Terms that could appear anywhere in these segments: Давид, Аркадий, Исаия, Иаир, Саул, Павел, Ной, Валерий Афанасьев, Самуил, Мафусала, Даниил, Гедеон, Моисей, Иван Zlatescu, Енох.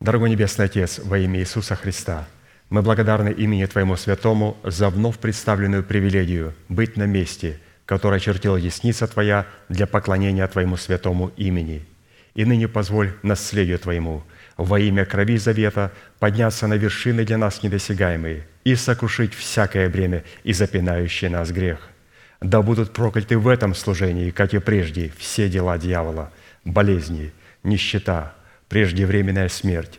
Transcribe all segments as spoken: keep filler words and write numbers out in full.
Дорогой Небесный Отец, во имя Иисуса Христа, мы благодарны имени Твоему Святому за вновь представленную привилегию быть на месте, которое чертила десница Твоя для поклонения Твоему Святому имени. И ныне позволь наследию Твоему во имя крови завета подняться на вершины для нас недосягаемые и сокрушить всякое бремя и запинающий нас грех. Да будут прокляты в этом служении, как и прежде, все дела дьявола, болезни, нищета, преждевременная смерть,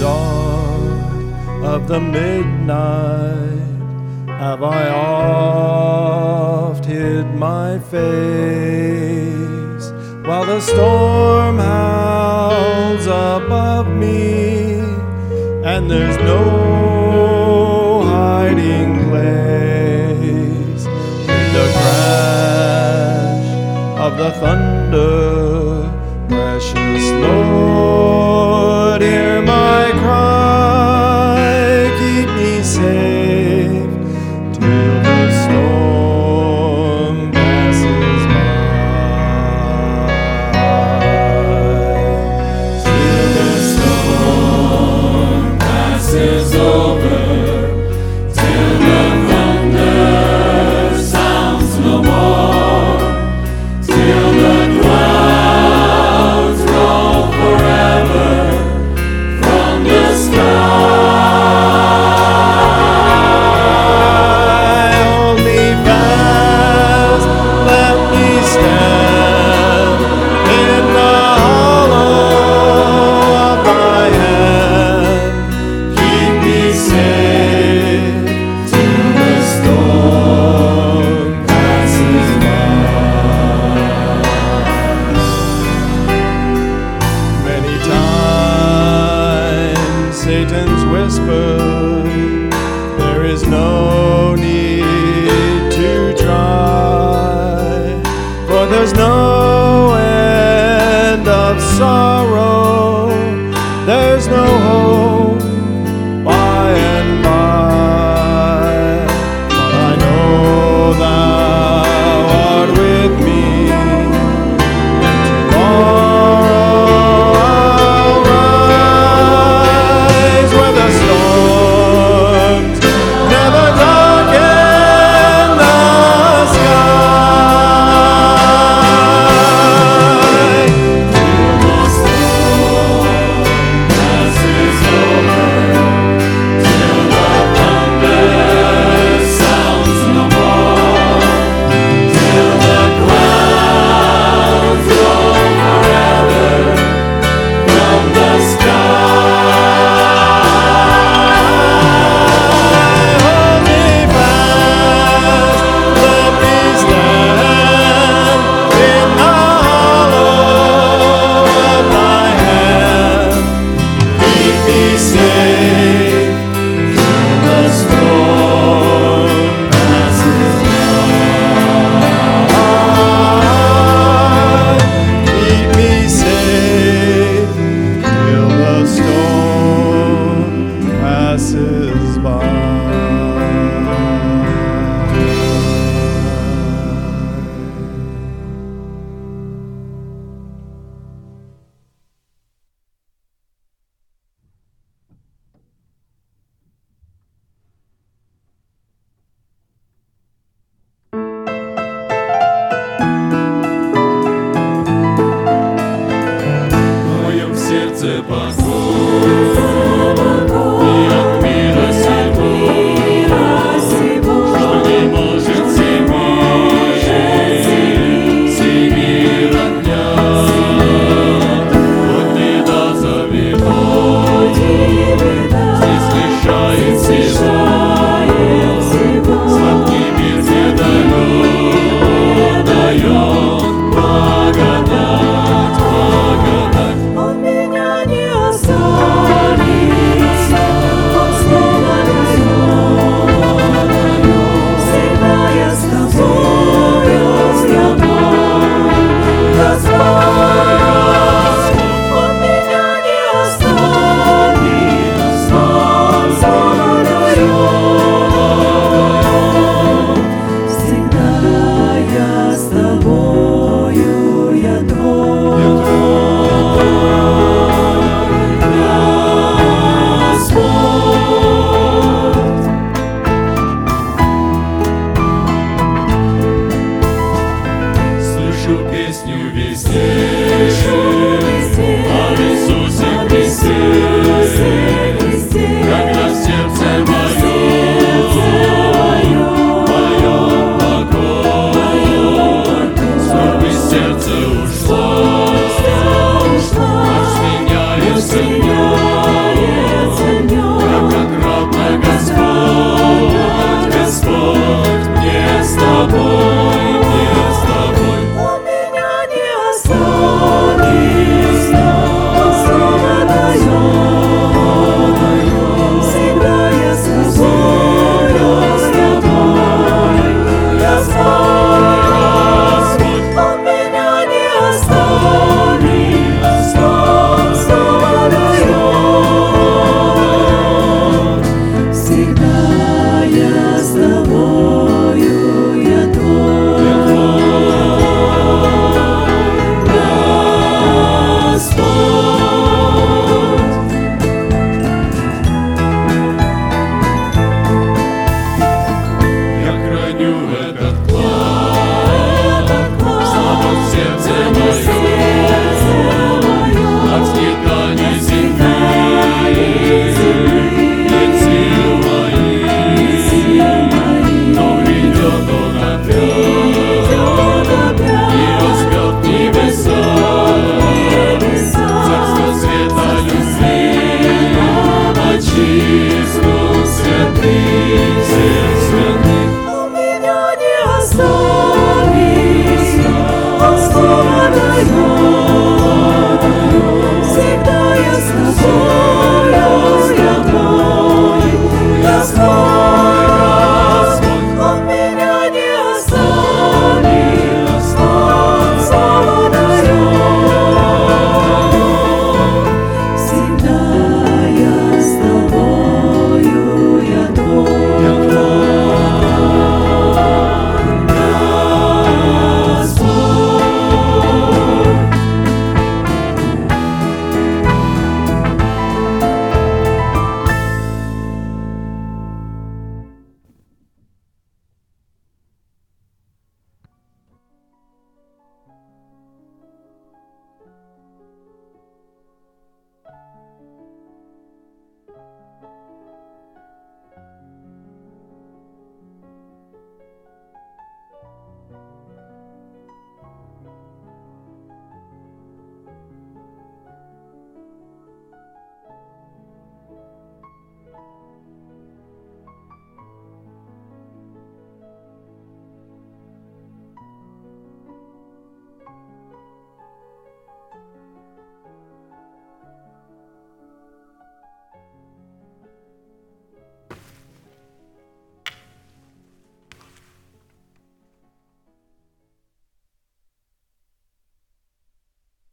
dawn of the midnight have I oft hid my face, while the storm howls above me, and there's no hiding place. In the crash of the thunder, precious Lord, hear my cry, keep me safe till the storm passes by. Till the storm passes over, till the thunder sounds no more, till the Погадать, погадать, он меня не оставит.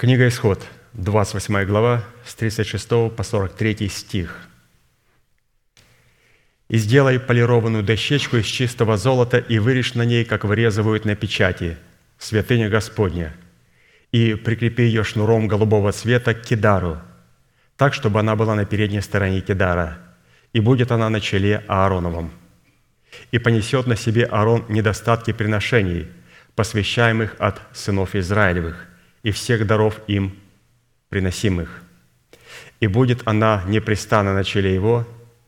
Книга Исход, двадцать восьмая глава, с тридцать шестого по сорок третий стих. «И сделай полированную дощечку из чистого золота, и вырежь на ней, как вырезывают на печати, святыня Господня, и прикрепи ее шнуром голубого цвета к кидару, так, чтобы она была на передней стороне кидара, и будет она на челе Аароновом. И понесет на себе Аарон недостатки приношений, посвящаемых от сынов Израилевых, и всех даров им приносимых. И будет она непрестанно на челе его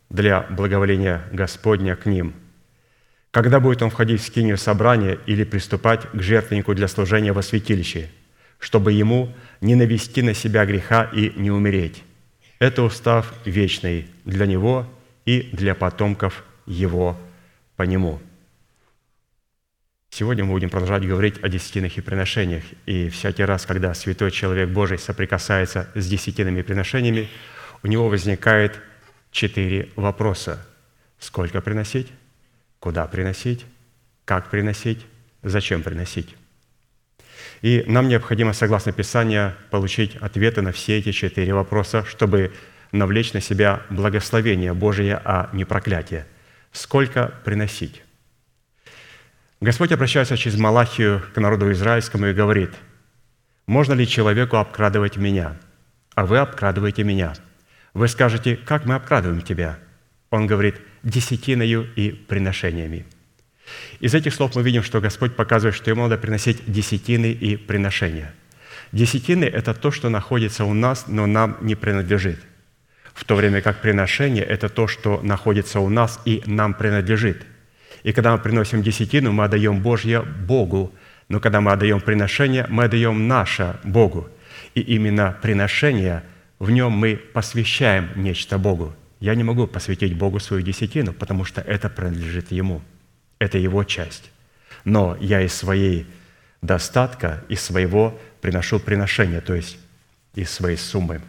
для благоволения Господня к ним. Когда будет он входить в скинию собрания или приступать к жертвеннику для служения во святилище, чтобы ему не навести на себя греха и не умереть. Это устав вечный для него и для потомков его по нему». Сегодня мы будем продолжать говорить о десятинах и приношениях. И всякий раз, когда святой человек Божий соприкасается с десятинами и приношениями, у него возникает четыре вопроса. Сколько приносить? Куда приносить? Как приносить? Зачем приносить? И нам необходимо, согласно Писанию, получить ответы на все эти четыре вопроса, чтобы навлечь на себя благословение Божие, а не проклятие. Сколько приносить? Господь обращается через Малахию к народу израильскому и говорит: «Можно ли человеку обкрадывать меня? А вы обкрадываете меня. Вы скажете: как мы обкрадываем тебя?» Он говорит: «десятиною и приношениями». Из этих слов мы видим, что Господь показывает, что ему надо приносить десятины и приношения. Десятины – это то, что находится у нас, но нам не принадлежит, в то время как приношение – это то, что находится у нас и нам принадлежит. И когда мы приносим десятину, мы отдаем Божье Богу, но когда мы отдаем приношение, мы отдаем наше Богу. И именно приношение, в нем мы посвящаем нечто Богу. Я не могу посвятить Богу свою десятину, потому что это принадлежит Ему. Это Его часть. Но я из своей достатка, из своего приношу приношение, то есть из своей суммы.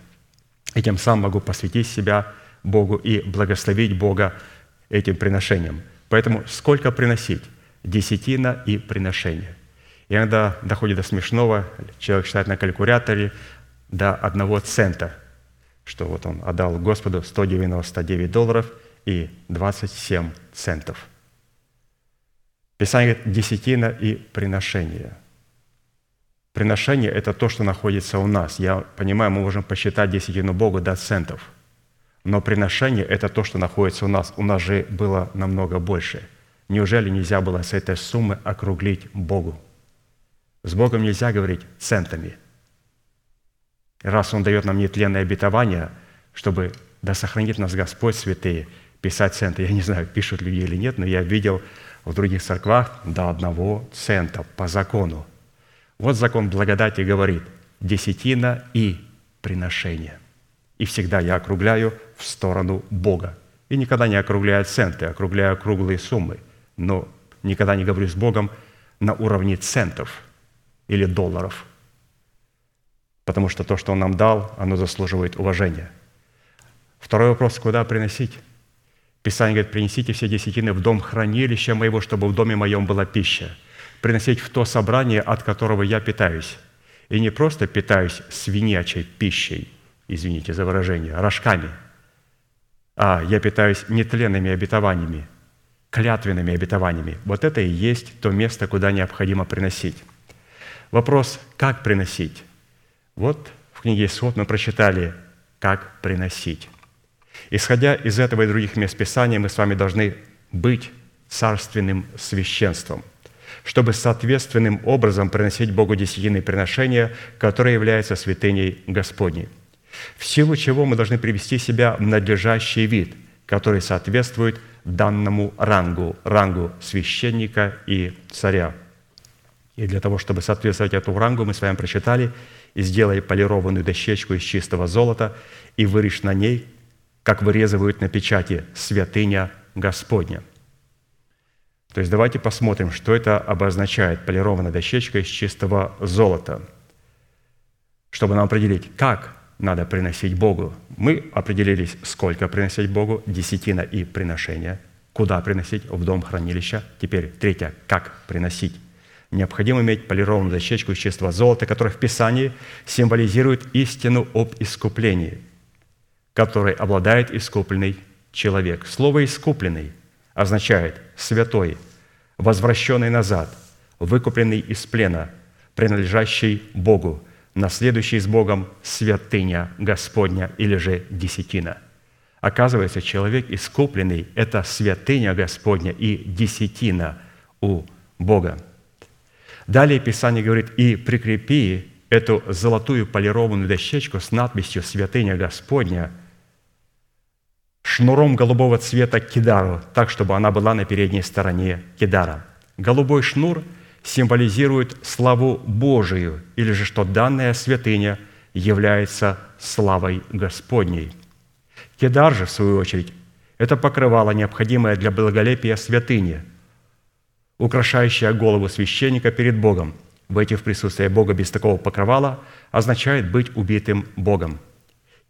И тем самым могу посвятить себя Богу и благословить Бога этим приношением. Поэтому сколько приносить? Десятина и приношение. И иногда доходит до смешного, человек считает на калькуляторе до одного цента, что вот он отдал Господу сто девяносто девять долларов и двадцать семь центов. Писание говорит: десятина и приношение. Приношение – это то, что находится у нас. Я понимаю, мы можем посчитать десятину Богу до центов, но приношение – это то, что находится у нас. У нас же было намного больше. Неужели нельзя было с этой суммы округлить Богу? С Богом нельзя говорить центами. Раз Он дает нам нетленное обетование, чтобы да сохранит нас Господь святые, писать центы. Я не знаю, пишут люди или нет, но я видел в других церквах до одного цента по закону. Вот закон благодати говорит: десятина и приношение. И всегда я округляю в сторону Бога. И никогда не округляю центы, округляю круглые суммы. Но никогда не говорю с Богом на уровне центов или долларов. Потому что то, что Он нам дал, оно заслуживает уважения. Второй вопрос: куда приносить? Писание говорит: принесите все десятины в дом хранилища моего, чтобы в доме моем была пища. Приносить в то собрание, от которого я питаюсь. И не просто питаюсь свинячей пищей, извините за выражение, рожками, а я питаюсь нетленными обетованиями, клятвенными обетованиями. Вот это и есть то место, куда необходимо приносить. Вопрос: как приносить? Вот в книге Исход мы прочитали, как приносить. Исходя из этого и других мест Писания, мы с вами должны быть царственным священством, чтобы соответственным образом приносить Богу десятинные приношения, которые являются святыней Господней, в силу чего мы должны привести себя в надлежащий вид, который соответствует данному рангу, рангу священника и царя. И для того, чтобы соответствовать этому рангу, мы с вами прочитали: «И сделай полированную дощечку из чистого золота, и вырежь на ней, как вырезывают на печати, святыня Господня». То есть давайте посмотрим, что это обозначает полированная дощечка из чистого золота, чтобы нам определить, как надо приносить Богу. Мы определились, сколько приносить Богу, десятина и приношение, куда приносить, в дом хранилища. Теперь третье, как приносить. необходимо иметь полированную дощечку из чистого золота, которая в Писании символизирует истину об искуплении, которой обладает искупленный человек. Слово «искупленный» означает «святой», «возвращенный назад», «выкупленный из плена», «принадлежащий Богу», «наследующий с Богом святыня Господня» или же «десятина». Оказывается, человек искупленный – это святыня Господня и десятина у Бога. Далее Писание говорит: «И прикрепи эту золотую полированную дощечку с надписью «Святыня Господня» шнуром голубого цвета к кидару, так, чтобы она была на передней стороне кидара». Голубой шнур символизирует славу Божию, или же что данная святыня является славой Господней. Кидар же, в свою очередь, это покрывало, необходимое для благолепия святыни, украшающее голову священника перед Богом. Войти в присутствие Бога без такого покрывала означает быть убитым Богом.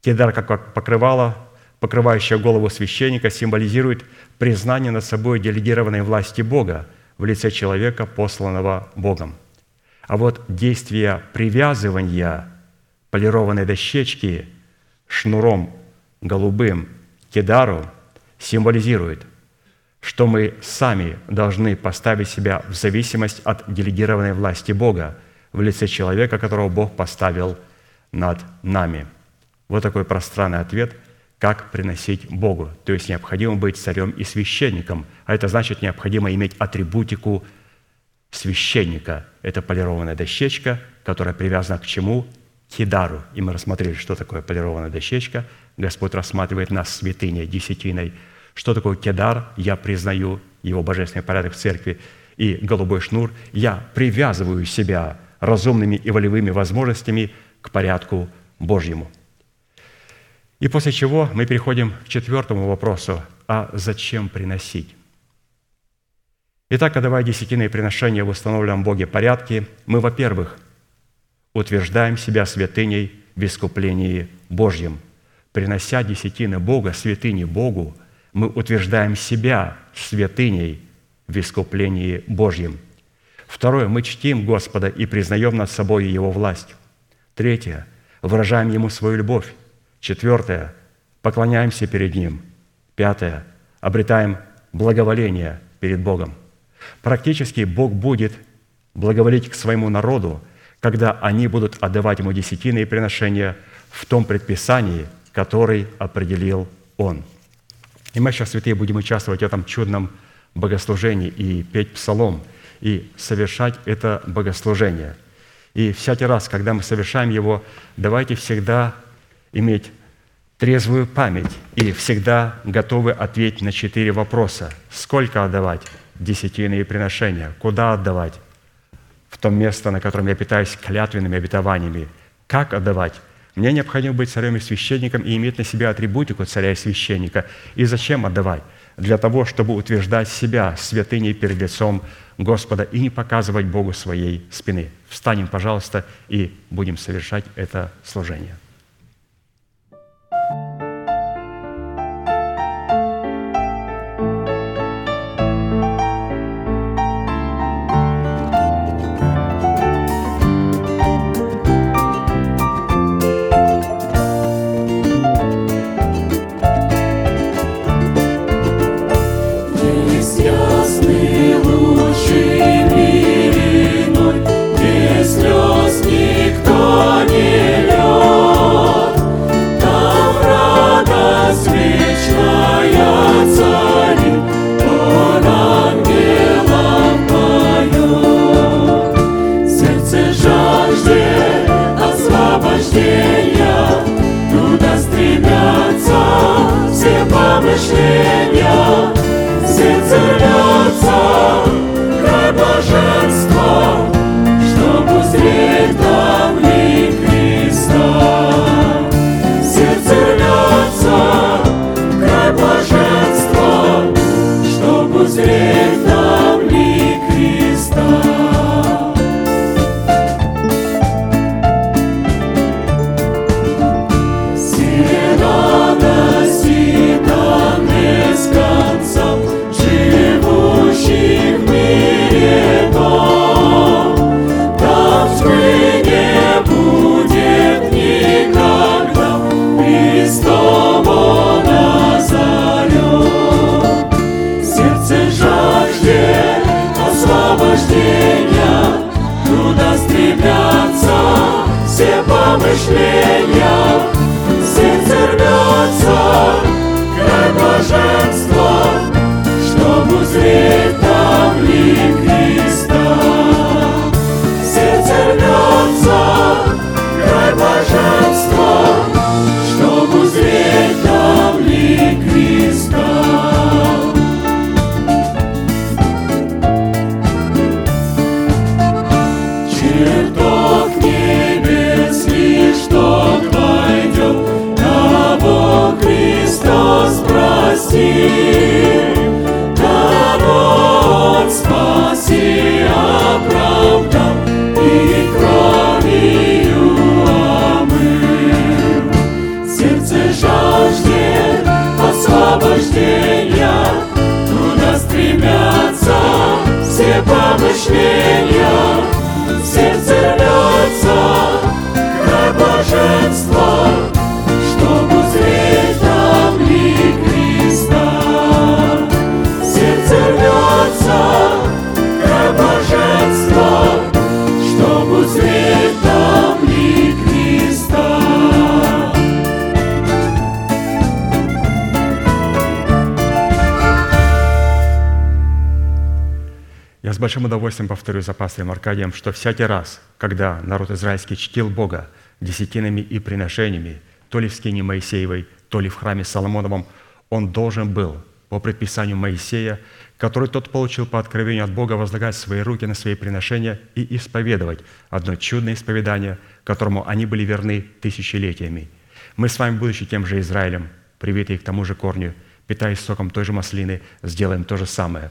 Кидар, как покрывало, покрывающее голову священника, символизирует признание над собой делегированной власти Бога в лице человека, посланного Богом. А вот действие привязывания полированной дощечки шнуром голубым кидару символизирует, что мы сами должны поставить себя в зависимость от делегированной власти Бога в лице человека, которого Бог поставил над нами. Вот такой пространный ответ, как приносить Богу. То есть необходимо быть царем и священником, а это значит, необходимо иметь атрибутику священника. Это полированная дощечка, которая привязана к чему? Кидару. И мы рассмотрели, что такое полированная дощечка. Господь рассматривает нас святыней, десятиной. Что такое кедар? Я признаю его божественный порядок в церкви. И голубой шнур. Я привязываю себя разумными и волевыми возможностями к порядку Божьему. И после чего мы переходим к четвертому вопросу. А зачем приносить? Итак, отдавая десятиные приношения в установленном Боге порядке, мы, во-первых, утверждаем себя святыней в искуплении Божьем. Принося десятины Бога, святыни Богу, мы утверждаем себя святыней в искуплении Божьем. Второе, мы чтим Господа и признаем над собой Его власть. Третье, выражаем Ему свою любовь. Четвертое, поклоняемся перед Ним. Пятое, обретаем благоволение перед Богом. Практически Бог будет благоволить к своему народу, когда они будут отдавать Ему десятины и приношения в том предписании, который определил Он. И мы сейчас, святые, будем участвовать в этом чудном богослужении и петь псалом, и совершать это богослужение. И всякий раз, когда мы совершаем его, давайте всегда иметь трезвую память и всегда готовы ответить на четыре вопроса. Сколько отдавать десятины и приношения? Куда отдавать? В то место, на котором я питаюсь клятвенными обетованиями. Как отдавать? Мне необходимо быть царем и священником и иметь на себя атрибутику царя и священника. И зачем отдавать? Для того, чтобы утверждать себя святыней перед лицом Господа и не показывать Богу своей спины. Встанем, пожалуйста, и будем совершать это служение. Без слез никто не лёг. С большим удовольствием повторю за пастором Аркадием, что всякий раз, когда народ израильский чтил Бога десятинами и приношениями, то ли в скине Моисеевой, то ли в храме Соломоновом, он должен был, по предписанию Моисея, который тот получил по откровению от Бога, возлагать свои руки на свои приношения и исповедовать одно чудное исповедание, которому они были верны тысячелетиями. Мы с вами, будучи тем же Израилем, привитые к тому же корню, питаясь соком той же маслины, сделаем то же самое.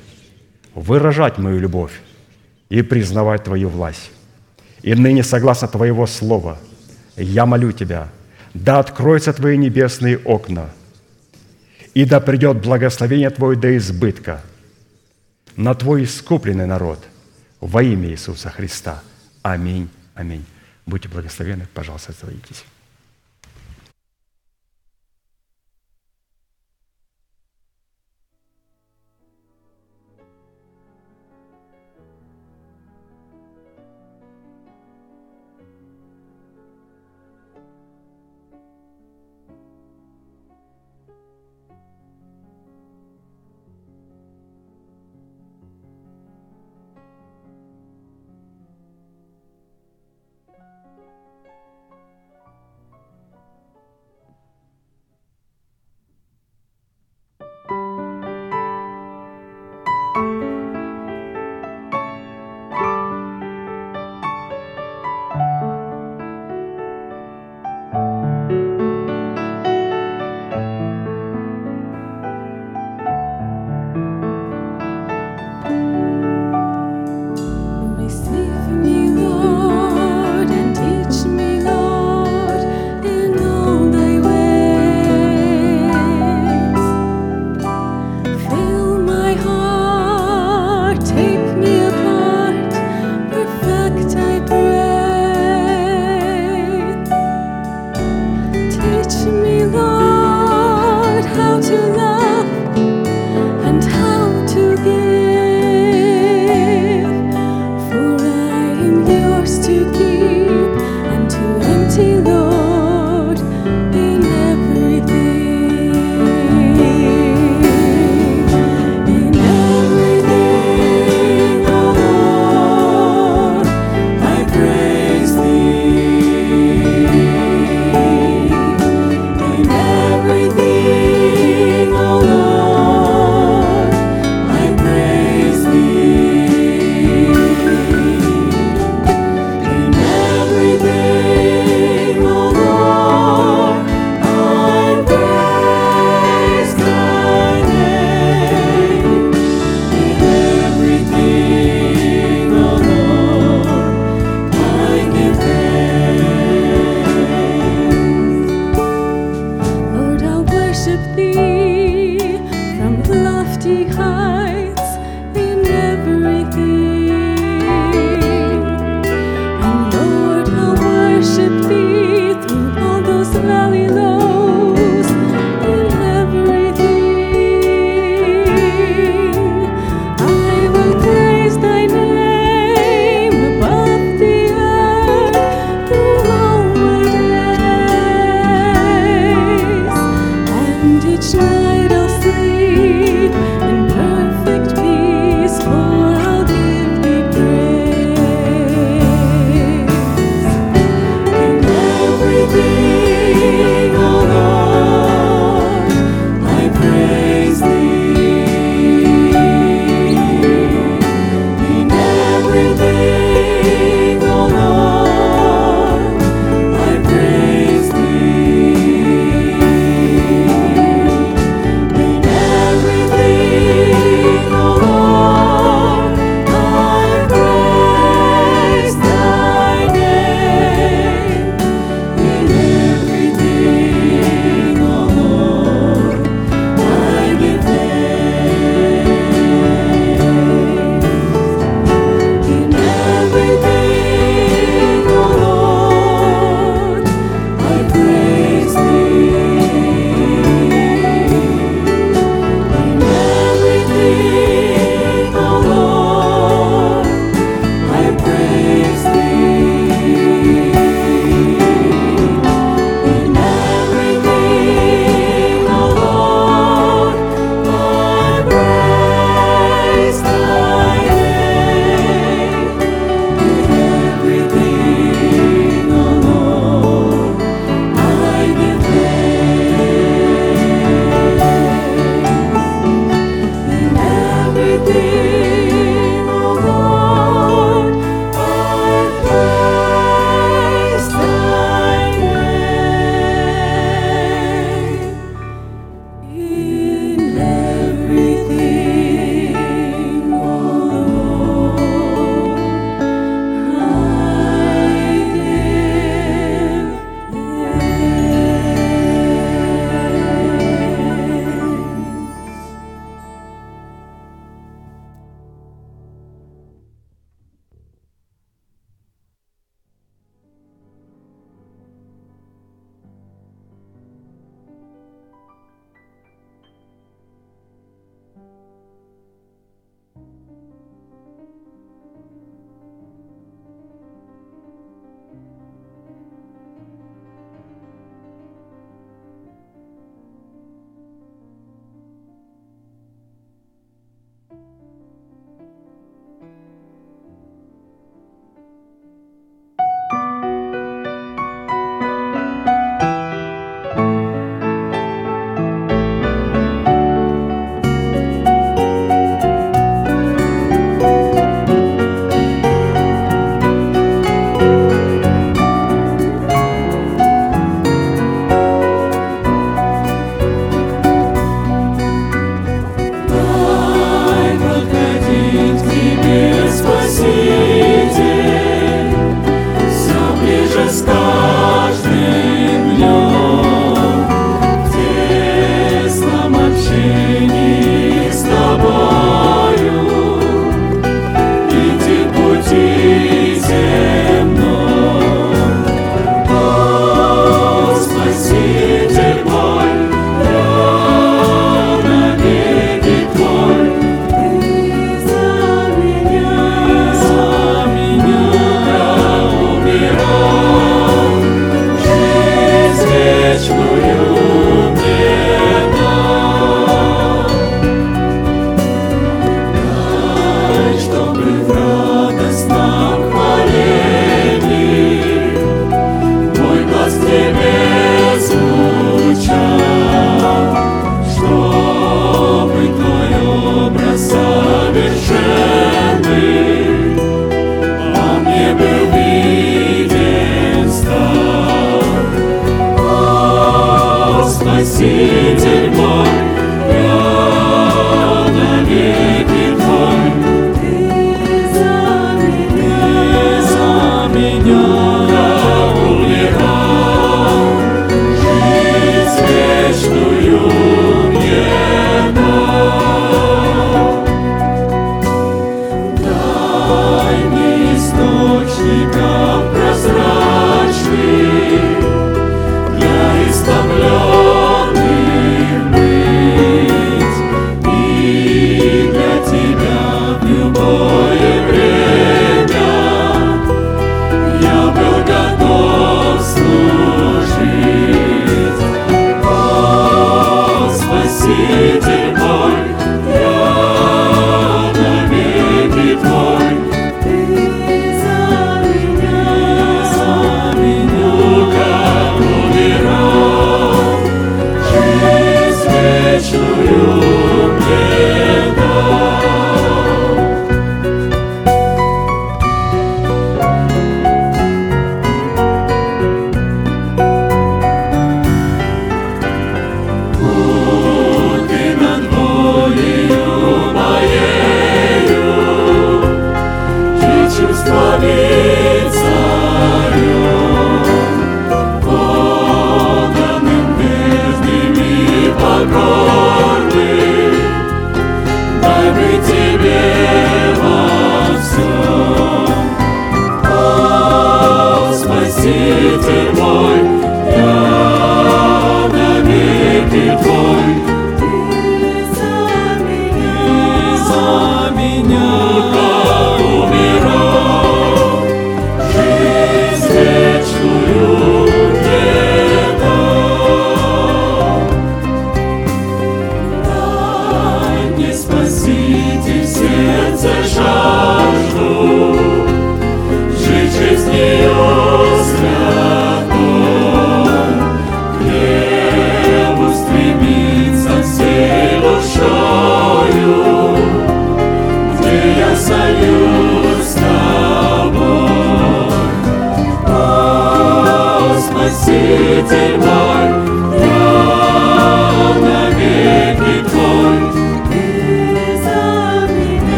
выражать мою любовь и признавать Твою власть. И ныне, согласно Твоего Слова, я молю Тебя, да откроются Твои небесные окна, и да придет благословение Твое до избытка на Твой искупленный народ во имя Иисуса Христа. Аминь. Аминь. Будьте благословенны. Пожалуйста, садитесь. Tonight I'll sleep.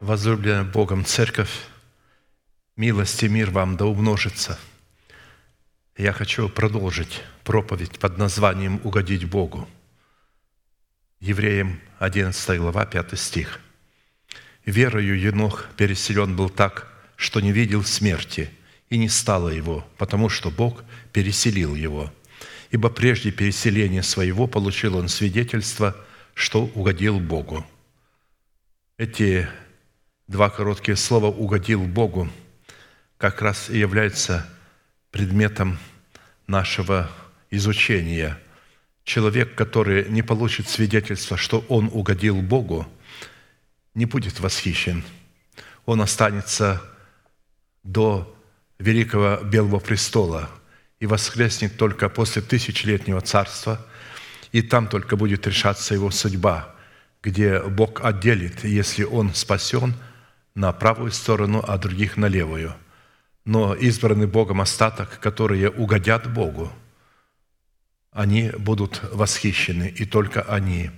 Возлюбленная Богом Церковь, милость и мир вам да умножится. Я хочу продолжить проповедь под названием «Угодить Богу». Евреям одиннадцатая глава, пятый стих. «Верою Енох переселен был так, что не видел смерти, и не стало его, потому что Бог переселил его. Ибо прежде переселения своего получил он свидетельство, что угодил Богу». Эти два короткие слова «угодил Богу» как раз и являются предметом нашего изучения. Человек, который не получит свидетельства, что он угодил Богу, не будет восхищен. Он останется до Великого Белого Престола и воскреснет только после тысячелетнего царства, и там только будет решаться его судьба, где Бог отделит, если он спасен, на правую сторону, а других на левую. Но избранный Богом остаток, которые угодят Богу, они будут восхищены, и только они.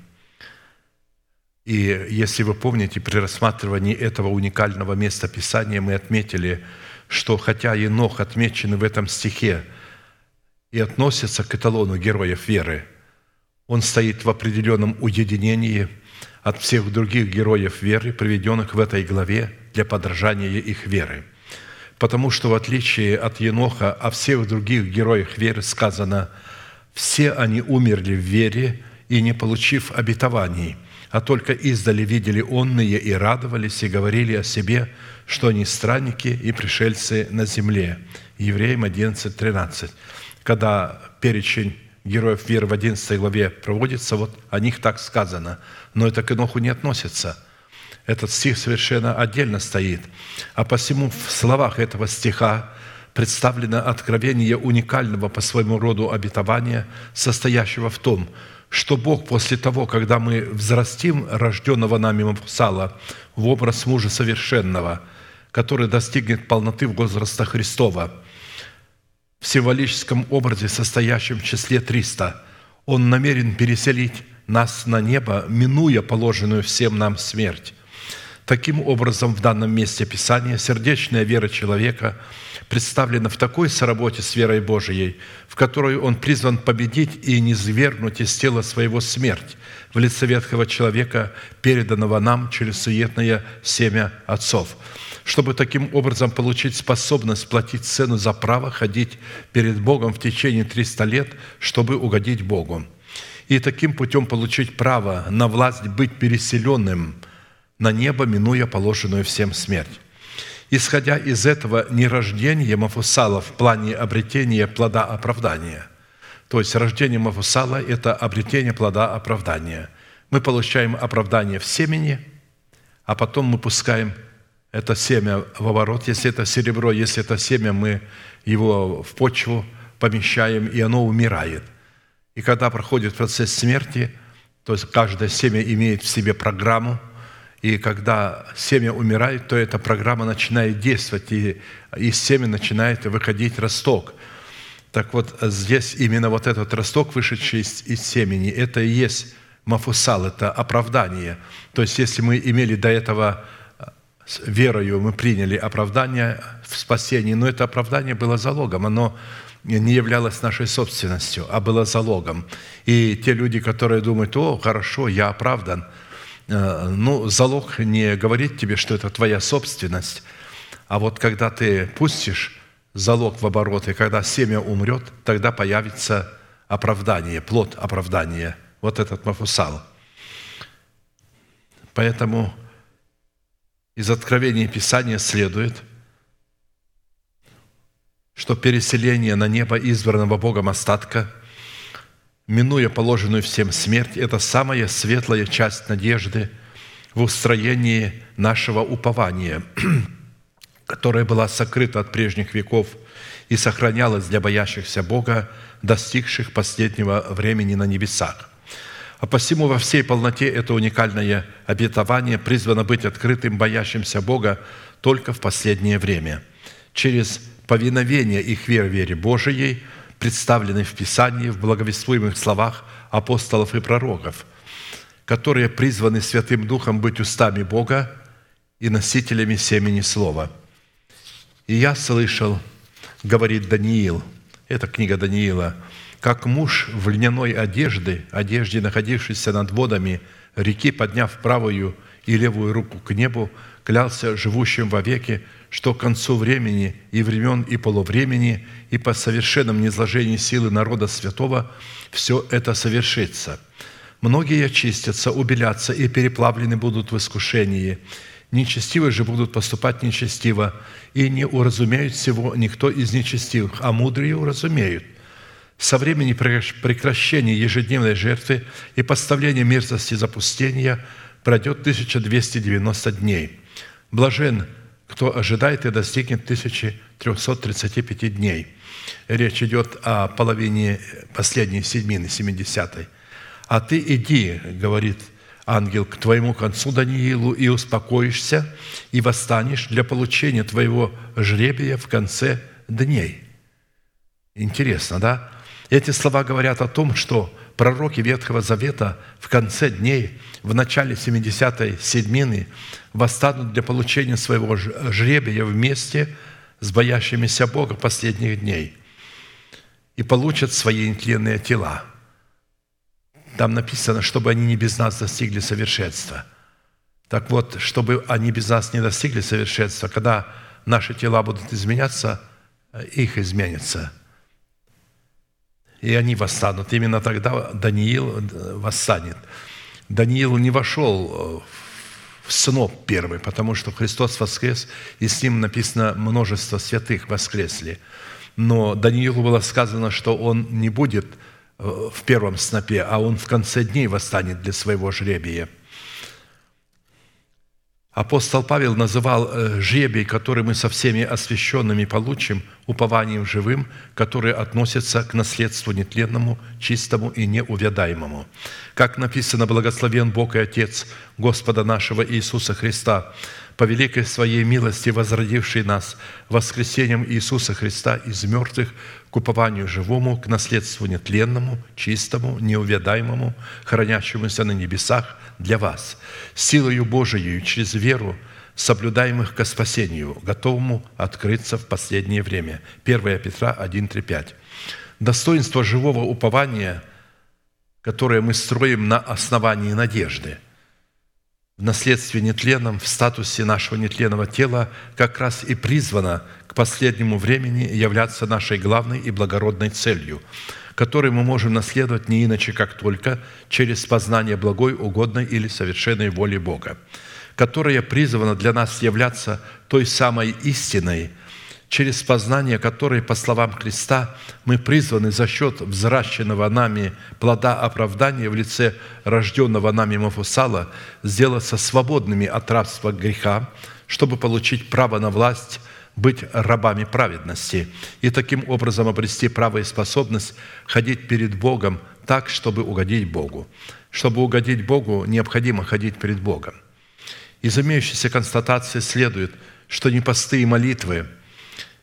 И если вы помните, при рассматривании этого уникального места Писания мы отметили, что хотя Енох отмечен в этом стихе и относится к эталону героев веры, он стоит в определенном уединении от всех других героев веры, приведенных в этой главе для подражания их веры. Потому что в отличие от Еноха, о всех других героях веры сказано: «Все они умерли в вере и не получив обетований, а только издали видели онные и радовались, и говорили о себе, что они странники и пришельцы на земле». Евреям одиннадцать тринадцать. Когда перечень героев веры в одиннадцатой главе проводится, вот о них так сказано. Но это к Еноху не относится. Этот стих совершенно отдельно стоит. А посему в словах этого стиха представлено откровение уникального по своему роду обетования, состоящего в том, что Бог после того, когда мы взрастим рожденного нами Мафусала в образ мужа совершенного, который достигнет полноты в возраста Христова, в символическом образе, состоящем в числе триста, Он намерен переселить нас на небо, минуя положенную всем нам смерть. Таким образом, в данном месте Писания сердечная вера человека представлена в такой соработе с верой Божией, в которой он призван победить и низвергнуть из тела своего смерть в лице ветхого человека, переданного нам через суетное семя отцов, чтобы таким образом получить способность платить цену за право ходить перед Богом в течение трёхсот лет, чтобы угодить Богу. И таким путем получить право на власть быть переселенным на небо, минуя положенную всем смерть. Исходя из этого, нерождение Мафусала в плане обретения плода оправдания. То есть рождение Мафусала – это обретение плода оправдания. Мы получаем оправдание в семени, а потом мы пускаем это семя в оборот. Если это серебро, если это семя, мы его в почву помещаем, и оно умирает. И когда проходит процесс смерти, то есть каждое семя имеет в себе программу, и когда семя умирает, то эта программа начинает действовать, и из семени начинает выходить росток. Так вот, здесь именно вот этот росток, вышедший из, из семени, это и есть Мафусал, это оправдание. То есть, если мы имели до этого верою, мы приняли оправдание в спасении, но это оправдание было залогом, оно не являлось нашей собственностью, а было залогом. И те люди, которые думают: «О, хорошо, я оправдан», ну, залог не говорит тебе, что это твоя собственность. А вот когда ты пустишь залог в оборот, и когда семя умрет, тогда появится оправдание, плод оправдания. Вот этот Мафусал. Поэтому из откровения Писания следует, что переселение на небо избранного Богом остатка, минуя положенную всем смерть, это самая светлая часть надежды в устроении нашего упования, которая была сокрыта от прежних веков и сохранялась для боящихся Бога, достигших последнего времени на небесах. А посему во всей полноте это уникальное обетование призвано быть открытым боящимся Бога только в последнее время, через повиновение их вере, вере Божией, представленный в Писании, в благовествуемых словах апостолов и пророков, которые призваны Святым Духом быть устами Бога и носителями семени Слова. «И я слышал, — говорит Даниил, — это книга Даниила, — как муж в льняной одежде, одежде, находившейся над водами реки, подняв правую и левую руку к небу, клялся живущим вовеки, что к концу времени и времен и полувремени и по совершенном низложении силы народа святого все это совершится. Многие очистятся, убелятся и переплавлены будут в искушении. Нечестивые же будут поступать нечестиво, и не уразумеют всего никто из нечестивых, а мудрые уразумеют. Со времени прекращения ежедневной жертвы и поставления мерзости запустения пройдет тысяча двести девяносто дней. Блажен, кто ожидает и достигнет тысячи трёхсот тридцати пяти дней». Речь идет о половине последней седьмины, семидесятой. «А ты иди, — говорит ангел, — к твоему концу, Даниилу, и успокоишься, и восстанешь для получения твоего жребия в конце дней». Интересно, да? Эти слова говорят о том, что пророки Ветхого Завета в конце дней, в начале семидесятой седмины восстанут для получения своего жребия вместе с боящимися Бога последних дней и получат свои нетленные тела. Там написано, чтобы они не без нас достигли совершенства. Так вот, чтобы они без нас не достигли совершенства, когда наши тела будут изменяться, их изменится. И они восстанут. Именно тогда Даниил восстанет. Даниил не вошел в сноп первый, потому что Христос воскрес, и с ним написано «множество святых воскресли». Но Даниилу было сказано, что он не будет в первом снопе, а он в конце дней восстанет для своего жребия. Апостол Павел называл жребий, который мы со всеми освященными получим, упованием живым, которое относится к наследству нетленному, чистому и неувядаемому. Как написано, благословен Бог и Отец Господа нашего Иисуса Христа, по великой своей милости возродивший нас воскресением Иисуса Христа из мертвых к упованию живому, к наследству нетленному, чистому, неувядаемому, хранящемуся на небесах, для вас, силою Божией через веру, соблюдаемых ко спасению, готовому открыться в последнее время. первое Петра один, три, пять. Достоинство живого упования, которое мы строим на основании надежды, в наследстве нетленном, в статусе нашего нетленного тела, как раз и призвано к последнему времени являться нашей главной и благородной целью, который мы можем наследовать не иначе, как только через познание благой, угодной или совершенной воли Бога, которая призвана для нас являться той самой истиной, через познание которой, по словам Христа, мы призваны за счет взращенного нами плода оправдания в лице рожденного нами Мафусала сделаться свободными от рабства греха, чтобы получить право на власть, быть рабами праведности и таким образом обрести право и способность ходить перед Богом так, чтобы угодить Богу. Чтобы угодить Богу, необходимо ходить перед Богом. Из имеющейся констатации следует, что не посты и молитвы,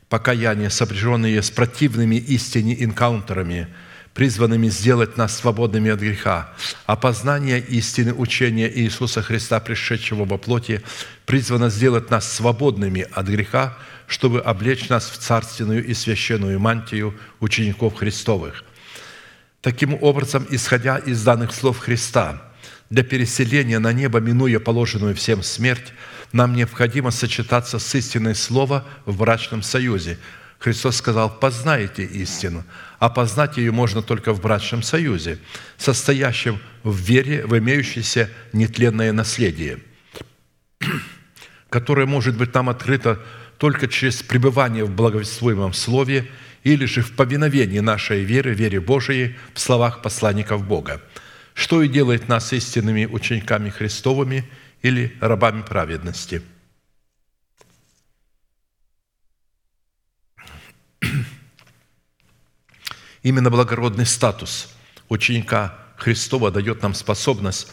покаяния, сопряженные с противными истине энкаунтерами, призванными сделать нас свободными от греха, а познание истины учения Иисуса Христа, пришедшего во плоти, призвано сделать нас свободными от греха, чтобы облечь нас в царственную и священную мантию учеников Христовых. Таким образом, исходя из данных слов Христа, для переселения на небо, минуя положенную всем смерть, нам необходимо сочетаться с истиной Слова в брачном союзе. Христос сказал: «Познайте истину», а познать ее можно только в брачном союзе, состоящем в вере в имеющееся нетленное наследие, которое может быть нам открыто только через пребывание в благовествуемом слове или же в повиновении нашей веры, вере Божией, в словах посланников Бога, что и делает нас истинными учениками Христовыми или рабами праведности. Именно благородный статус ученика Христова дает нам способность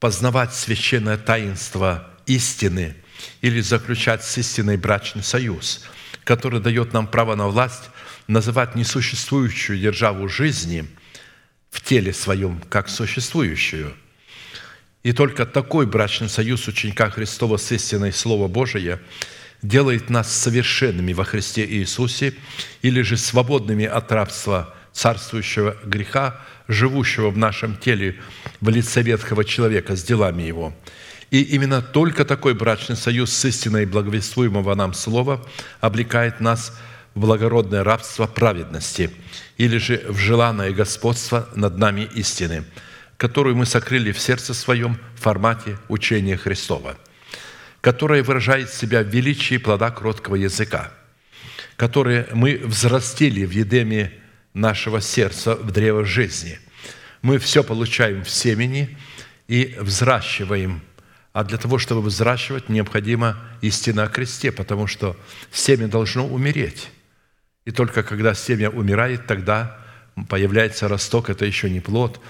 познавать священное таинство истины или заключать с истиной брачный союз, который дает нам право на власть называть несуществующую державу жизни в теле своем как существующую. И только такой брачный союз ученика Христова с истиной Слова Божия делает нас совершенными во Христе Иисусе или же свободными от рабства царствующего греха, живущего в нашем теле в лице ветхого человека с делами его. И именно только такой брачный союз с истиной благовествуемого нам слова облекает нас в благородное рабство праведности или же в желанное господство над нами истины, которую мы сокрыли в сердце своем в формате учения Христова, которое выражает себя в величии плода кроткого языка, которое мы взрастили в едеме нашего сердца, в древо жизни. Мы все получаем в семени и взращиваем. А для того, чтобы взращивать, необходима истина о кресте, потому что семя должно умереть. И только когда семя умирает, тогда появляется росток. Это еще не плод.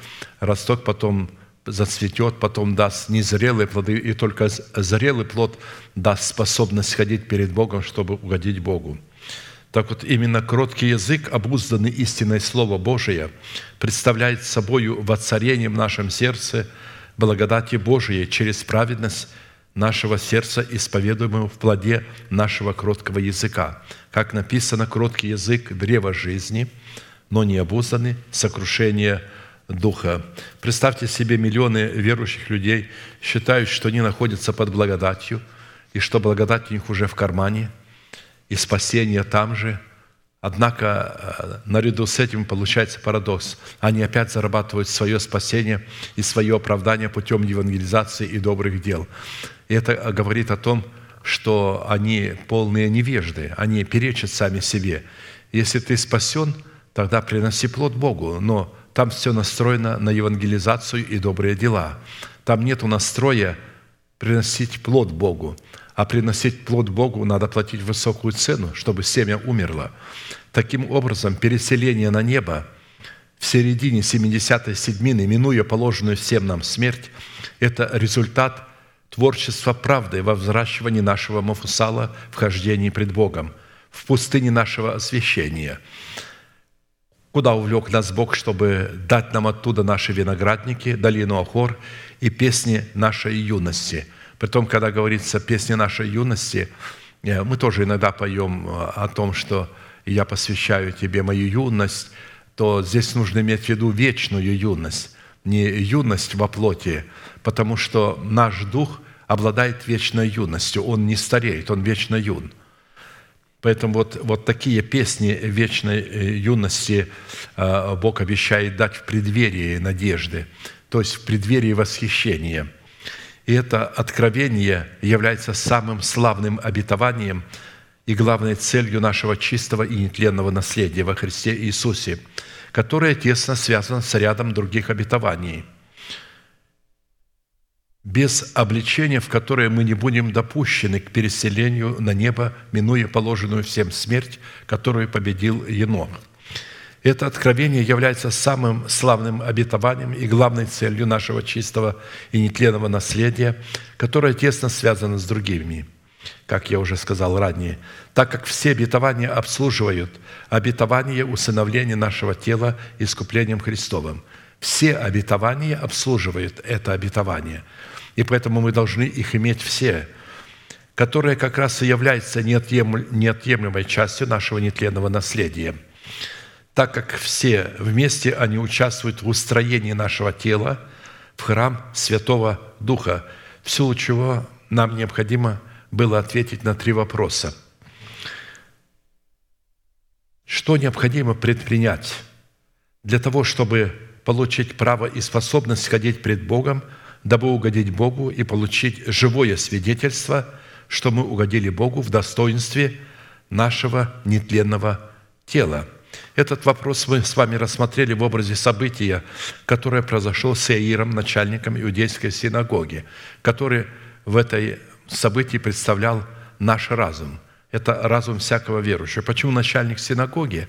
Росток потом зацветет, потом даст незрелые плоды, и только зрелый плод даст способность ходить перед Богом, чтобы угодить Богу. Так вот, именно кроткий язык, обузданный истиной Слова Божия, представляет собою воцарение в нашем сердце благодати Божией через праведность нашего сердца, исповедуемого в плоде нашего кроткого языка. Как написано, кроткий язык – древо жизни, но не обузданный, сокрушение духа. Представьте себе, миллионы верующих людей считают, что они находятся под благодатью, и что благодать у них уже в кармане, и спасение там же. Однако, наряду с этим получается парадокс. Они опять зарабатывают свое спасение и свое оправдание путем евангелизации и добрых дел. И это говорит о том, что они полные невежды, они перечат сами себе. Если ты спасен, тогда приноси плод Богу. Но там все настроено на евангелизацию и добрые дела. Там нету настроя приносить плод Богу. А приносить плод Богу надо платить высокую цену, чтобы семя умерло. Таким образом, переселение на небо в середине семидесятой седьмины, минуя положенную всем нам смерть, это результат творчества правды во взращивании нашего Мафусала в хождении пред Богом, в пустыне нашего освящения, куда увлек нас Бог, чтобы дать нам оттуда наши виноградники, долину Ахор и песни нашей юности. Притом, когда говорится «песни нашей юности», мы тоже иногда поем о том, что «я посвящаю тебе мою юность», то здесь нужно иметь в виду вечную юность, не юность во плоти, потому что наш дух обладает вечной юностью, он не стареет, он вечно юн. Поэтому вот, вот такие песни вечной юности Бог обещает дать в преддверии надежды, то есть в преддверии восхищения. И это откровение является самым славным обетованием и главной целью нашего чистого и нетленного наследия во Христе Иисусе, которое тесно связано с рядом других обетований, без обличения, в которое мы не будем допущены к переселению на небо, минуя положенную всем смерть, которую победил Енох. Это откровение является самым славным обетованием и главной целью нашего чистого и нетленного наследия, которое тесно связано с другими, как я уже сказал ранее, так как все обетования обслуживают обетование усыновления нашего тела искуплением Христовым. Все обетования обслуживают это обетование, и поэтому мы должны их иметь все, которые как раз и являются неотъемлемой частью нашего нетленного наследия, так как все вместе они участвуют в устроении нашего тела в храм Святого Духа, в силу чего нам необходимо было ответить на три вопроса. Что необходимо предпринять для того, чтобы получить право и способность ходить пред Богом, дабы угодить Богу и получить живое свидетельство, что мы угодили Богу в достоинстве нашего нетленного тела? Этот вопрос мы с вами рассмотрели в образе события, которое произошло с Иаиром, начальником иудейской синагоги, который в этой событии представлял наш разум. Это разум всякого верующего. Почему начальник синагоги?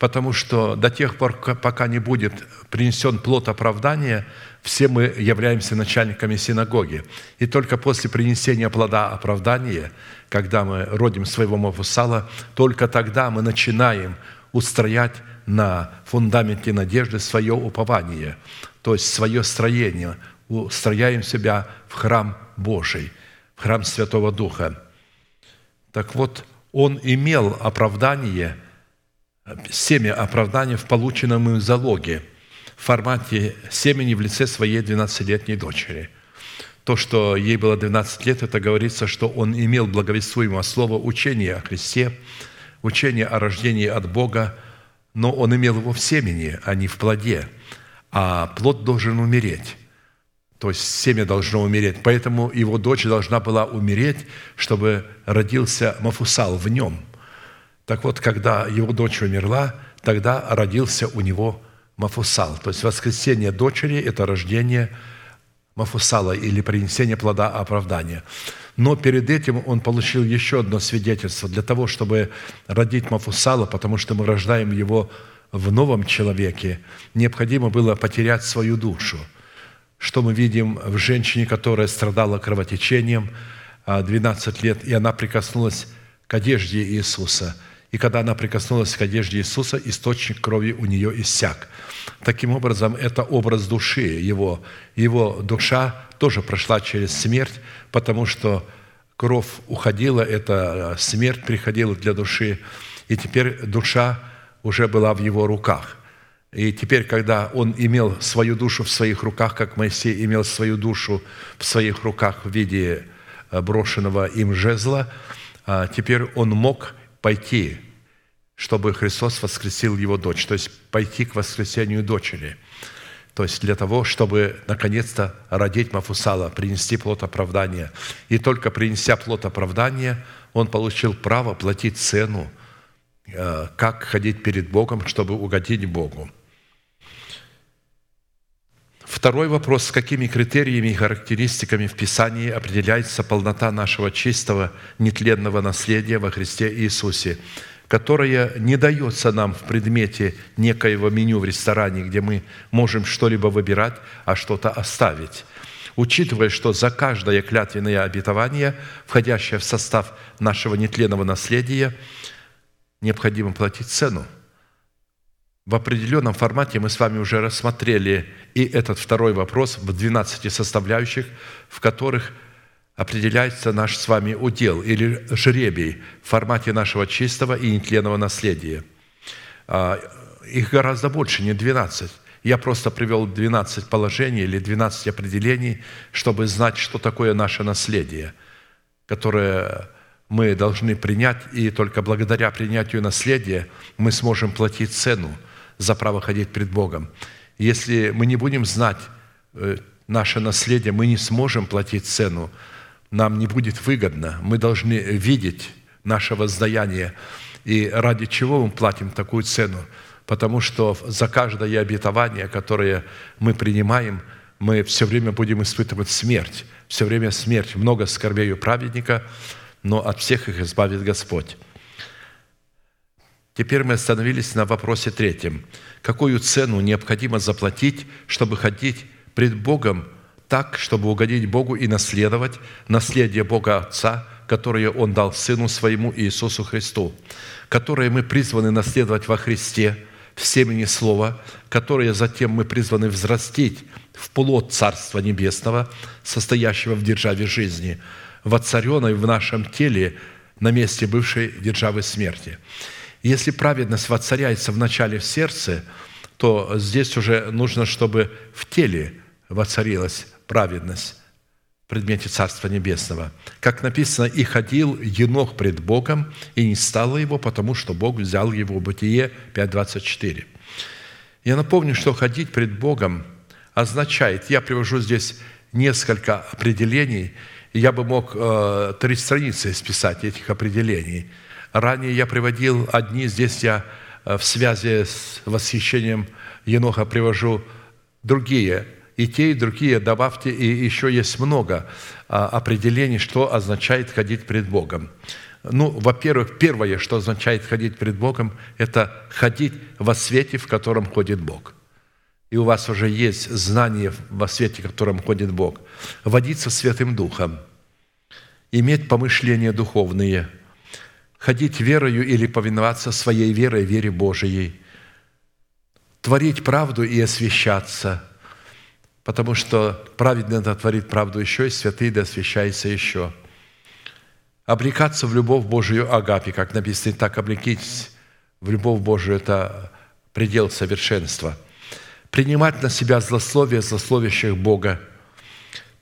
Потому что до тех пор, пока не будет принесен плод оправдания, все мы являемся начальниками синагоги. И только после принесения плода оправдания, когда мы родим своего Мафусала, только тогда мы начинаем устроять на фундаменте надежды свое упование, то есть свое строение, устрояем себя в храм Божий, в храм Святого Духа. Так вот, он имел оправдание, семя оправдания в полученном им залоге в формате семени в лице своей двенадцатилетней дочери. То, что ей было двенадцать лет, это говорится, что он имел благовествуемое слово учения о Христе, учение о рождении от Бога, но он имел его в семени, а не в плоде. А плод должен умереть, то есть семя должно умереть. Поэтому его дочь должна была умереть, чтобы родился Мафусал в нем. Так вот, когда его дочь умерла, тогда родился у него Мафусал. То есть воскресение дочери – это рождение Мафусала или принесение плода оправдания. Но перед этим он получил еще одно свидетельство для того, чтобы родить Мафусала, потому что мы рождаем его в новом человеке, необходимо было потерять свою душу. Что мы видим в женщине, которая страдала кровотечением двенадцать лет, и она прикоснулась к одежде Иисуса, И когда она прикоснулась к одежде Иисуса, источник крови у нее иссяк. Таким образом, это образ души его. Его душа тоже прошла через смерть, потому что кровь уходила, это смерть приходила для души. И теперь душа уже была в его руках. И теперь, когда он имел свою душу в своих руках, как Моисей имел свою душу в своих руках в виде брошенного им жезла, теперь он мог пойти, чтобы Христос воскресил его дочь, то есть пойти к воскресению дочери, то есть для того, чтобы наконец-то родить Мафусала, принести плод оправдания. И только принеся плод оправдания, он получил право платить цену, как ходить перед Богом, чтобы угодить Богу. Второй вопрос: с какими критериями и характеристиками в Писании определяется полнота нашего чистого, нетленного наследия во Христе Иисусе, которое не дается нам в предмете некоего меню в ресторане, где мы можем что-либо выбирать, а что-то оставить, учитывая, что за каждое клятвенное обетование, входящее в состав нашего нетленного наследия, необходимо платить цену. В определенном формате мы с вами уже рассмотрели и этот второй вопрос в двенадцати составляющих, в которых определяется наш с вами удел или жребий в формате нашего чистого и нетленного наследия. Их гораздо больше, не двенадцать. Я просто привел двенадцать положений или двенадцать определений, чтобы знать, что такое наше наследие, которое мы должны принять, и только благодаря принятию наследия мы сможем платить цену за право ходить пред Богом. Если мы не будем знать наше наследие, мы не сможем платить цену, нам не будет выгодно. Мы должны видеть наше воздаяние. И ради чего мы платим такую цену? Потому что за каждое обетование, которое мы принимаем, мы все время будем испытывать смерть. Все время смерть. Много скорбей у праведника, но от всех их избавит Господь. Теперь мы остановились на вопросе третьем. Какую цену необходимо заплатить, чтобы ходить пред Богом так, чтобы угодить Богу и наследовать наследие Бога Отца, которое Он дал Сыну Своему Иисусу Христу, которое мы призваны наследовать во Христе, в семени Слова, которое затем мы призваны взрастить в плод Царства Небесного, состоящего в державе жизни, воцаренной в нашем теле на месте бывшей державы смерти. Если праведность воцаряется вначале в сердце, то здесь уже нужно, чтобы в теле воцарилась праведность в предмете Царства Небесного. Как написано: «И ходил Енох пред Богом, и не стало его, потому что Бог взял его». Бытие пять двадцать четыре. Я напомню, что ходить пред Богом означает, я привожу здесь несколько определений, я бы мог э, три страницы списать этих определений. Ранее я приводил одни, здесь я э, в связи с восхищением Еноха привожу другие. И те, и другие, добавьте, и еще есть много э, определений, что означает ходить пред Богом. Ну, во-первых, первое, что означает ходить пред Богом, это ходить во свете, в котором ходит Бог. И у вас уже есть знание во свете, в котором ходит Бог, водиться Святым Духом, иметь помышления духовные, ходить верою или повиноваться своей верой, вере Божией, творить правду и освящаться, потому что праведный творит правду еще, и святый да освящается еще. Облекаться в любовь Божию агапе, как написано, так облекитесь в любовь Божию – это предел совершенства. Принимать на себя злословие злословящих Бога,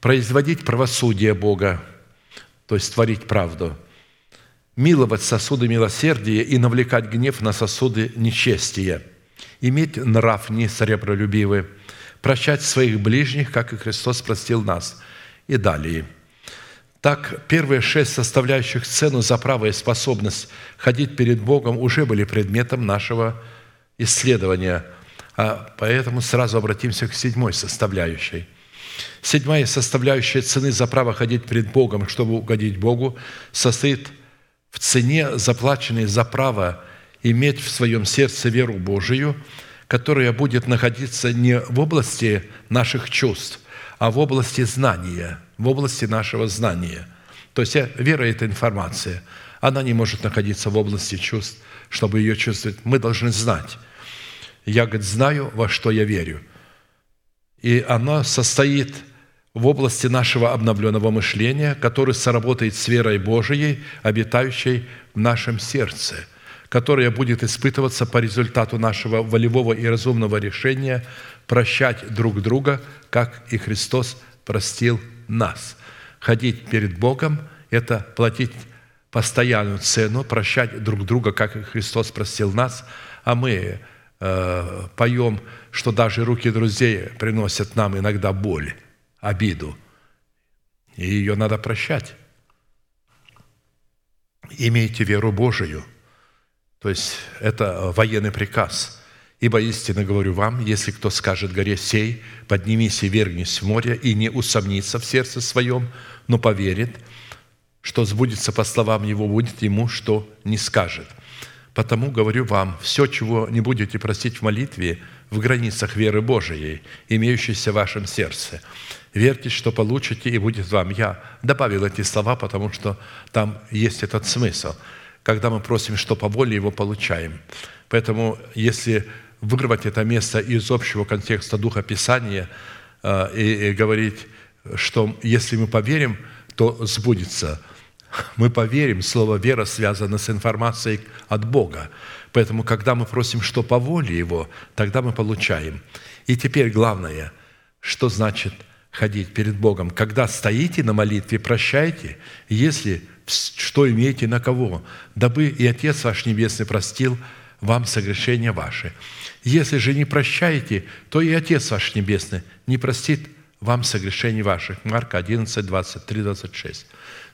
производить правосудие Бога, то есть творить правду, миловать сосуды милосердия и навлекать гнев на сосуды нечестия, иметь нрав несребролюбивый, прощать своих ближних, как и Христос простил нас, и далее. Так, первые шесть составляющих цену за право и способность ходить перед Богом уже были предметом нашего исследования. А поэтому сразу обратимся к седьмой составляющей. Седьмая составляющая цены за право ходить пред Богом, чтобы угодить Богу, состоит в цене, заплаченной за право иметь в своем сердце веру Божию, которая будет находиться не в области наших чувств, а в области знания, в области нашего знания. То есть вера – это информация. Она не может находиться в области чувств, чтобы ее чувствовать. Мы должны знать. Я, говорит, знаю, во что я верю. И она состоит в области нашего обновленного мышления, которое сработает с верой Божией, обитающей в нашем сердце, которая будет испытываться по результату нашего волевого и разумного решения прощать друг друга, как и Христос простил нас. Ходить перед Богом – это платить постоянную цену, прощать друг друга, как и Христос простил нас, а мы э, поем, что даже руки друзей приносят нам иногда боль, обиду, и ее надо прощать. Имейте веру Божию, то есть это военный приказ. Ибо истинно говорю вам, если кто скажет горе сей, поднимись и вергнись в море, и не усомнится в сердце своем, но поверит, что сбудется по словам его, будет ему, что не скажет. Потому говорю вам, все, чего не будете просить в молитве, в границах веры Божией, имеющейся в вашем сердце. Верьте, что получите, и будет вам. Я добавил эти слова, потому что там есть этот смысл. Когда мы просим, что по воле его получаем. Поэтому, если вырвать это место из общего контекста Духа Писания э, и, и говорить, что если мы поверим, то сбудется. Мы поверим, слово «вера» связано с информацией от Бога. Поэтому, когда мы просим, что по воле Его, тогда мы получаем. И теперь главное, что значит ходить перед Богом. Когда стоите на молитве, прощайте, если что имеете на кого, дабы и Отец ваш Небесный простил вам согрешения ваши. Если же не прощаете, то и Отец ваш Небесный не простит вам согрешений ваших. Марка одиннадцать, двадцать три, двадцать шесть.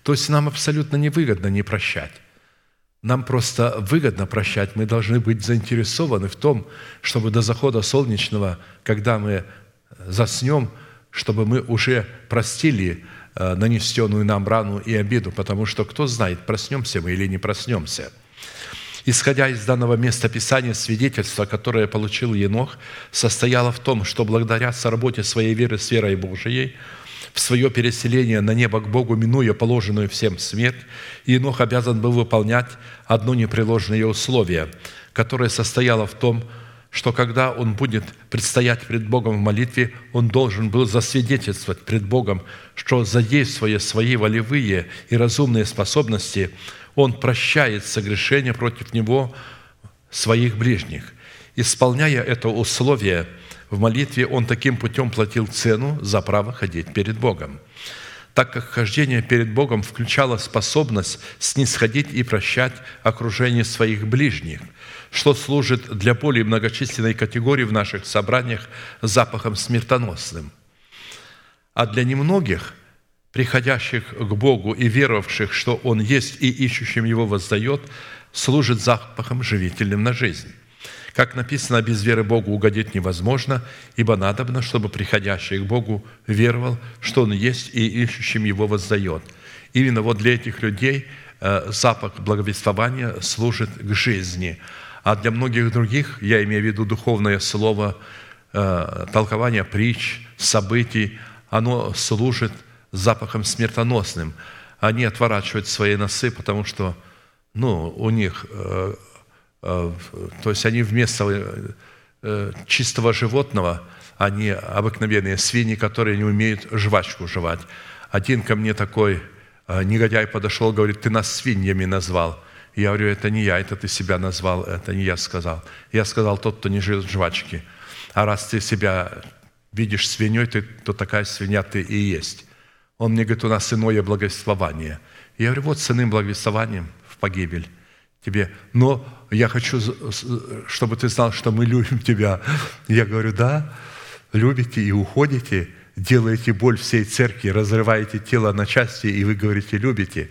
То есть нам абсолютно невыгодно не прощать. Нам просто выгодно прощать. Мы должны быть заинтересованы в том, чтобы до захода солнечного, когда мы заснем, чтобы мы уже простили нанесенную нам рану и обиду, потому что кто знает, проснемся мы или не проснемся. Исходя из данного места Писания, свидетельство, которое получил Енох, состояло в том, что благодаря соработе своей веры с верой Божией, в свое переселение на небо к Богу, минуя положенную всем смерть, Енох обязан был выполнять одно непреложное условие, которое состояло в том, что когда он будет предстоять пред Богом в молитве, он должен был засвидетельствовать пред Богом, что, задействуя свои волевые и разумные способности, он прощает согрешения против него своих ближних. Исполняя это условие в молитве, он таким путем платил цену за право ходить перед Богом, так как хождение перед Богом включало способность снисходить и прощать окружение своих ближних, что служит для более многочисленной категории в наших собраниях запахом смертоносным. А для немногих, приходящих к Богу и веровавших, что Он есть и ищущим Его воздает, служит запахом живительным на жизнь. Как написано, без веры Богу угодить невозможно, ибо надобно, чтобы приходящий к Богу веровал, что Он есть и ищущим Его воздает. Именно вот для этих людей запах благовествования служит к жизни. А для многих других, я имею в виду духовное слово, толкование притч, событий, оно служит запахом смертоносным. Они отворачивают свои носы, потому что ну, у них... То есть они вместо чистого животного, они обыкновенные свиньи, которые не умеют жвачку жевать. Один ко мне такой негодяй подошел, говорит, ты нас свиньями назвал. Я говорю, это не я, это ты себя назвал, это не я сказал. Я сказал, тот, кто не жует жвачки. А раз ты себя видишь свиньей, ты, то такая свинья ты и есть. Он мне говорит, у нас иное благовествование. Я говорю, вот с иным благовествованием в погибель тебе. Но я хочу, чтобы ты знал, что мы любим тебя. Я говорю, да, любите и уходите, делаете боль всей церкви, разрываете тело на части, и вы говорите, любите.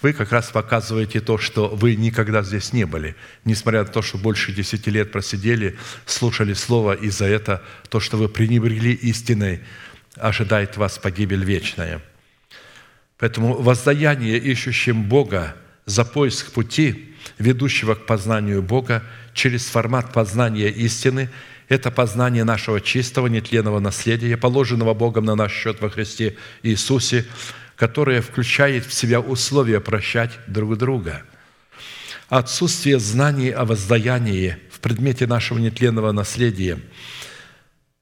Вы как раз показываете то, что вы никогда здесь не были, несмотря на то, что больше десяти лет просидели, слушали слово, и за это то, что вы пренебрегли истиной, ожидает вас погибель вечная. Поэтому воздаяние ищущим Бога за поиск пути, ведущего к познанию Бога через формат познания истины, это познание нашего чистого, нетленного наследия, положенного Богом на наш счет во Христе Иисусе, которое включает в себя условия прощать друг друга. Отсутствие знаний о воздаянии в предмете нашего нетленного наследия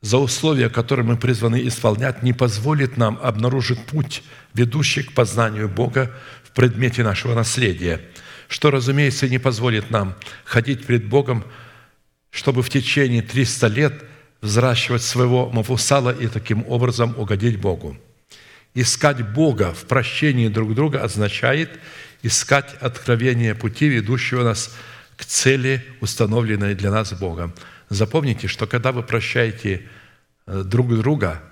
за условия, которые мы призваны исполнять, не позволит нам обнаружить путь, ведущий к познанию Бога в предмете нашего наследия, что, разумеется, не позволит нам ходить пред Богом, чтобы в течение трёхсот лет взращивать своего Мафусала и таким образом угодить Богу. Искать Бога в прощении друг друга означает искать откровение пути, ведущего нас к цели, установленной для нас Богом. Запомните, что когда вы прощаете друг друга,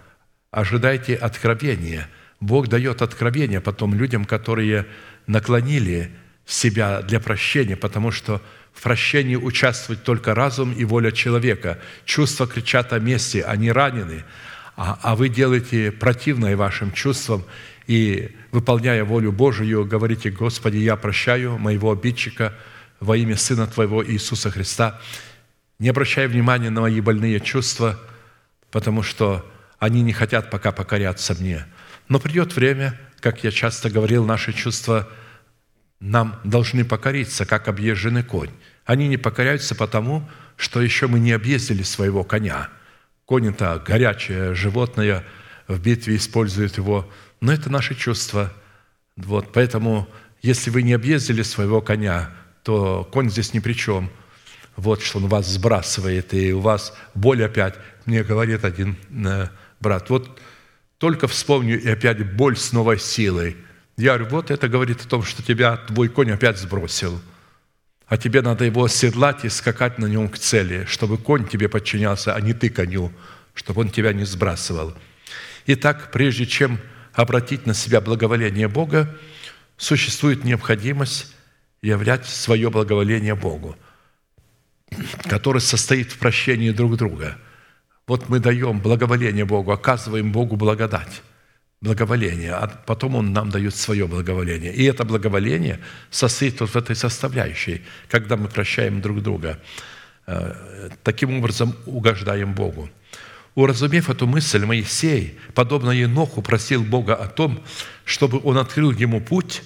ожидайте откровения. Бог дает откровение потом людям, которые наклонили себя для прощения, потому что в прощении участвует только разум и воля человека. Чувства кричат о мести, они ранены, а, а вы делаете противное вашим чувствам и, выполняя волю Божию, говорите: «Господи, я прощаю моего обидчика во имя Сына Твоего Иисуса Христа». Не обращай внимания на мои больные чувства, потому что они не хотят пока покоряться мне. Но придет время, как я часто говорил, наши чувства нам должны покориться, как объезженный конь. Они не покоряются потому, что еще мы не объездили своего коня. Конь – это горячее животное, в битве используют его. Но это наши чувства. Вот. Поэтому, если вы не объездили своего коня, то конь здесь ни при чем. Вот что он вас сбрасывает, и у вас боль опять. Мне говорит один брат: вот только вспомню, и опять боль с новой силой. Я говорю: вот это говорит о том, что тебя твой конь опять сбросил, а тебе надо его оседлать и скакать на нем к цели, чтобы конь тебе подчинялся, а не ты коню, чтобы он тебя не сбрасывал. Итак, прежде чем обратить на себя благоволение Бога, существует необходимость являть свое благоволение Богу, который состоит в прощении друг друга. Вот мы даем благоволение Богу, оказываем Богу благодать, благоволение, а потом Он нам дает свое благоволение. И это благоволение состоит вот в этой составляющей, когда мы прощаем друг друга. Таким образом угождаем Богу. Уразумев эту мысль, Моисей, подобно Еноху, просил Бога о том, чтобы Он открыл ему путь,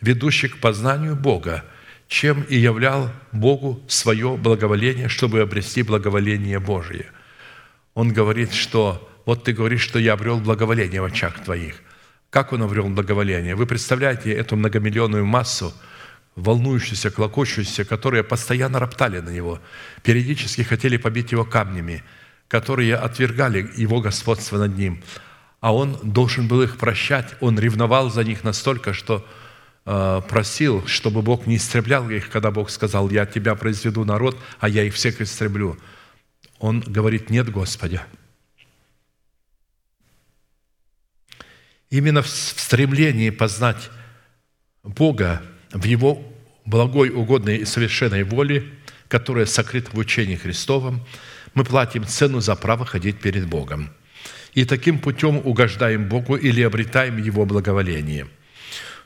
ведущий к познанию Бога, чем и являл Богу свое благоволение, чтобы обрести благоволение Божие. Он говорит, что вот ты говоришь, что я обрел благоволение в очах твоих. Как он обрел благоволение? Вы представляете эту многомиллионную массу, волнующуюся, клокочущуюся, которые постоянно роптали на него, периодически хотели побить его камнями, которые отвергали его господство над ним. А он должен был их прощать, он ревновал за них настолько, что просил, чтобы Бог не истреблял их, когда Бог сказал: «Я тебя произведу народ, а я их всех истреблю». Он говорит: «Нет, Господи». Именно в стремлении познать Бога в Его благой, угодной и совершенной воле, которая сокрыта в учении Христовом, мы платим цену за право ходить перед Богом. И таким путем угождаем Богу или обретаем Его благоволение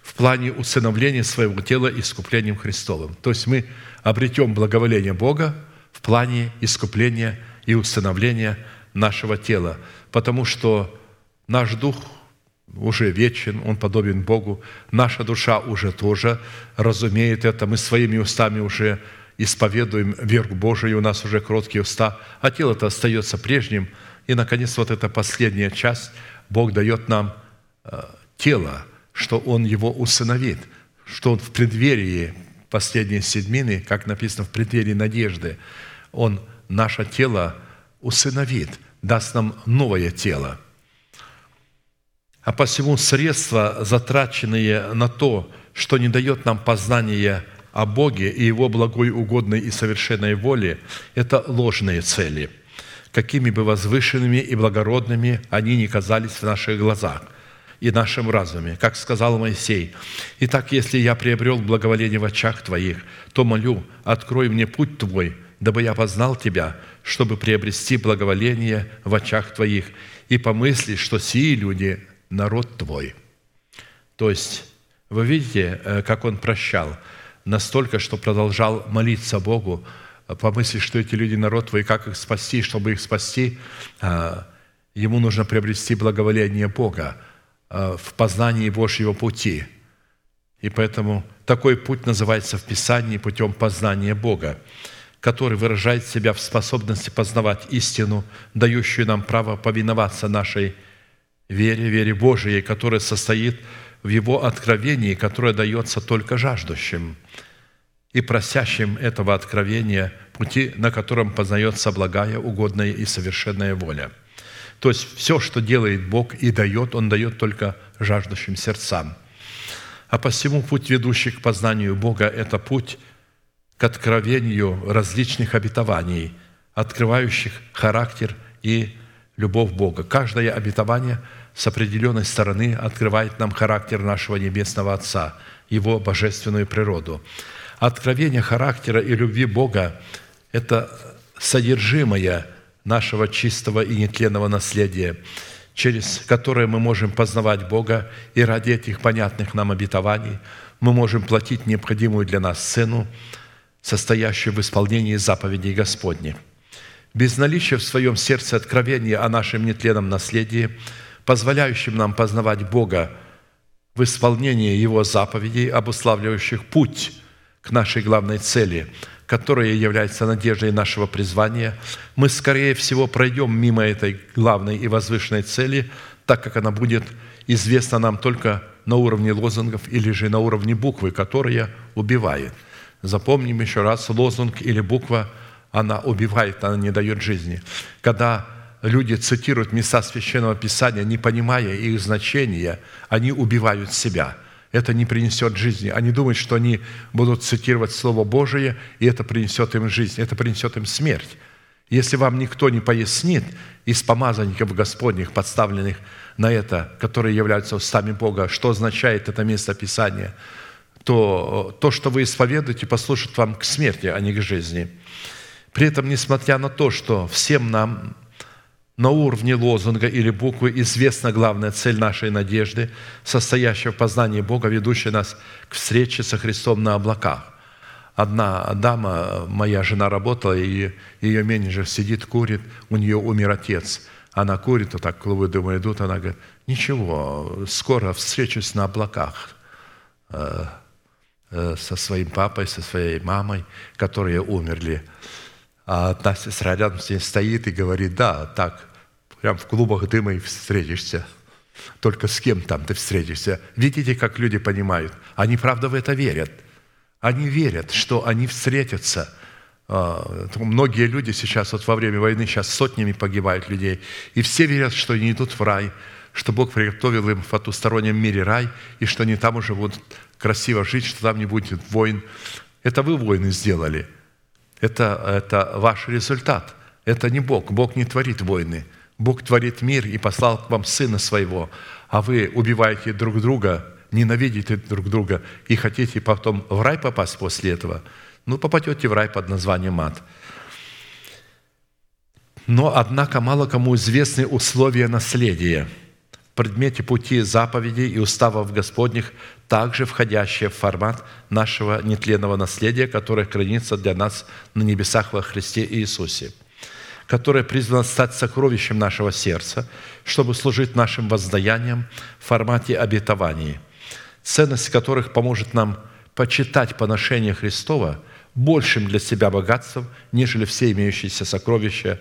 в плане усыновления своего тела искуплением Христовым. То есть мы обретем благоволение Бога в плане искупления и усыновления нашего тела, потому что наш дух уже вечен, он подобен Богу, наша душа уже тоже разумеет это, мы своими устами уже исповедуем веру Божию, у нас уже кроткие уста, а тело-то остается прежним. И, наконец, вот эта последняя часть, Бог дает нам тело, что Он его усыновит, что Он в преддверии последней седмины, как написано, в преддверии надежды, Он наше тело усыновит, даст нам новое тело. А посему средства, затраченные на то, что не дает нам познания о Боге и Его благой, угодной и совершенной воле, это ложные цели, какими бы возвышенными и благородными они ни казались в наших глазах и нашем разуме. Как сказал Моисей: «Итак, если я приобрел благоволение в очах Твоих, то молю, открой мне путь Твой, дабы я познал Тебя, чтобы приобрести благоволение в очах Твоих, и помысли, что сии люди – народ Твой». То есть, вы видите, как он прощал, настолько, что продолжал молиться Богу: «Помысли, что эти люди – народ Твой, как их спасти, чтобы их спасти». Ему нужно приобрести благоволение Бога, в познании Божьего пути. И поэтому такой путь называется в Писании путем познания Бога, который выражает себя в способности познавать истину, дающую нам право повиноваться нашей вере, вере Божией, которая состоит в Его откровении, которое дается только жаждущим и просящим этого откровения, пути, на котором познается благая, угодная и совершенная воля. То есть все, что делает Бог и дает, Он дает только жаждущим сердцам. А посему путь, ведущий к познанию Бога, это путь к откровению различных обетований, открывающих характер и любовь Бога. Каждое обетование с определенной стороны открывает нам характер нашего Небесного Отца, Его божественную природу. Откровение характера и любви Бога – это содержимое нашего чистого и нетленного наследия, через которое мы можем познавать Бога, и ради этих понятных нам обетований мы можем платить необходимую для нас цену, состоящую в исполнении заповедей Господних. Без наличия в своем сердце откровения о нашем нетленном наследии, позволяющем нам познавать Бога в исполнении Его заповедей, обуславливающих путь к нашей главной цели, которая является надеждой нашего призвания, мы, скорее всего, пройдем мимо этой главной и возвышенной цели, так как она будет известна нам только на уровне лозунгов или же на уровне буквы, которая убивает. Запомним еще раз, лозунг или буква, она убивает, она не дает жизни. Когда люди цитируют места Священного Писания, не понимая их значения, они убивают себя. Это не принесет жизни. Они думают, что они будут цитировать Слово Божие, и это принесет им жизнь, это принесет им смерть. Если вам никто не пояснит из помазанников Господних, подставленных на это, которые являются устами Бога, что означает это место Писания, то то, что вы исповедуете, послужит вам к смерти, а не к жизни. При этом, несмотря на то, что всем нам на уровне лозунга или буквы известна главная цель нашей надежды, состоящая в познании Бога, ведущая нас к встрече со Христом на облаках. Одна дама, моя жена работала, и ее менеджер сидит, курит, у нее умер отец. Она курит, вот так клубы дыма идут, она говорит: ничего, скоро встречусь на облаках со своим папой, со своей мамой, которые умерли. А одна сестра рядом с ней стоит и говорит: да, так, прям в клубах дыма и встретишься. Только с кем там ты встретишься? Видите, как люди понимают? Они, правда, в это верят. Они верят, что они встретятся. Многие люди сейчас, вот во время войны, сейчас сотнями погибают людей. И все верят, что они идут в рай, что Бог приготовил им в потустороннем мире рай, и что они там уже будут красиво жить, что там не будет войн. Это вы войны сделали. Это, это ваш результат. Это не Бог. Бог не творит войны. Бог творит мир и послал к вам Сына Своего. А вы убиваете друг друга, ненавидите друг друга и хотите потом в рай попасть после этого. Ну, попадете в рай под названием ад. Но, однако, мало кому известны условия наследия в предмете пути заповедей и уставов Господних, также входящие в формат нашего нетленного наследия, которое хранится для нас на небесах во Христе Иисусе, которое призвано стать сокровищем нашего сердца, чтобы служить нашим воздаянием в формате обетований, ценность которых поможет нам почитать поношение Христова большим для себя богатством, нежели все имеющиеся сокровища,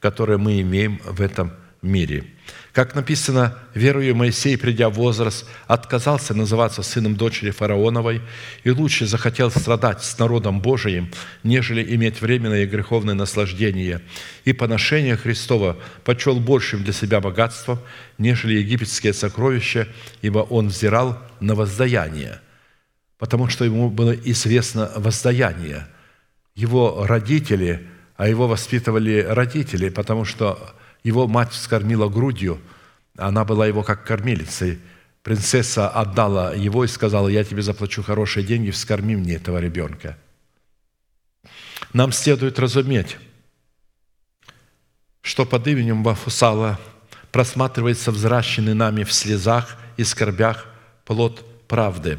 которые мы имеем в этом мире. Как написано, верою Моисей, придя в возраст, отказался называться сыном дочери фараоновой и лучше захотел страдать с народом Божиим, нежели иметь временное и греховное наслаждение, и поношение Христова почел большим для себя богатством, нежели египетские сокровища, ибо он взирал на воздаяние, потому что ему было известно воздаяние. Его родители, а его воспитывали родители, потому что его мать вскормила грудью, она была его как кормилицей. Принцесса отдала его и сказала: я тебе заплачу хорошие деньги, вскорми мне этого ребенка. Нам следует разуметь, что под именем Мафусала просматривается взращенный нами в слезах и скорбях плод правды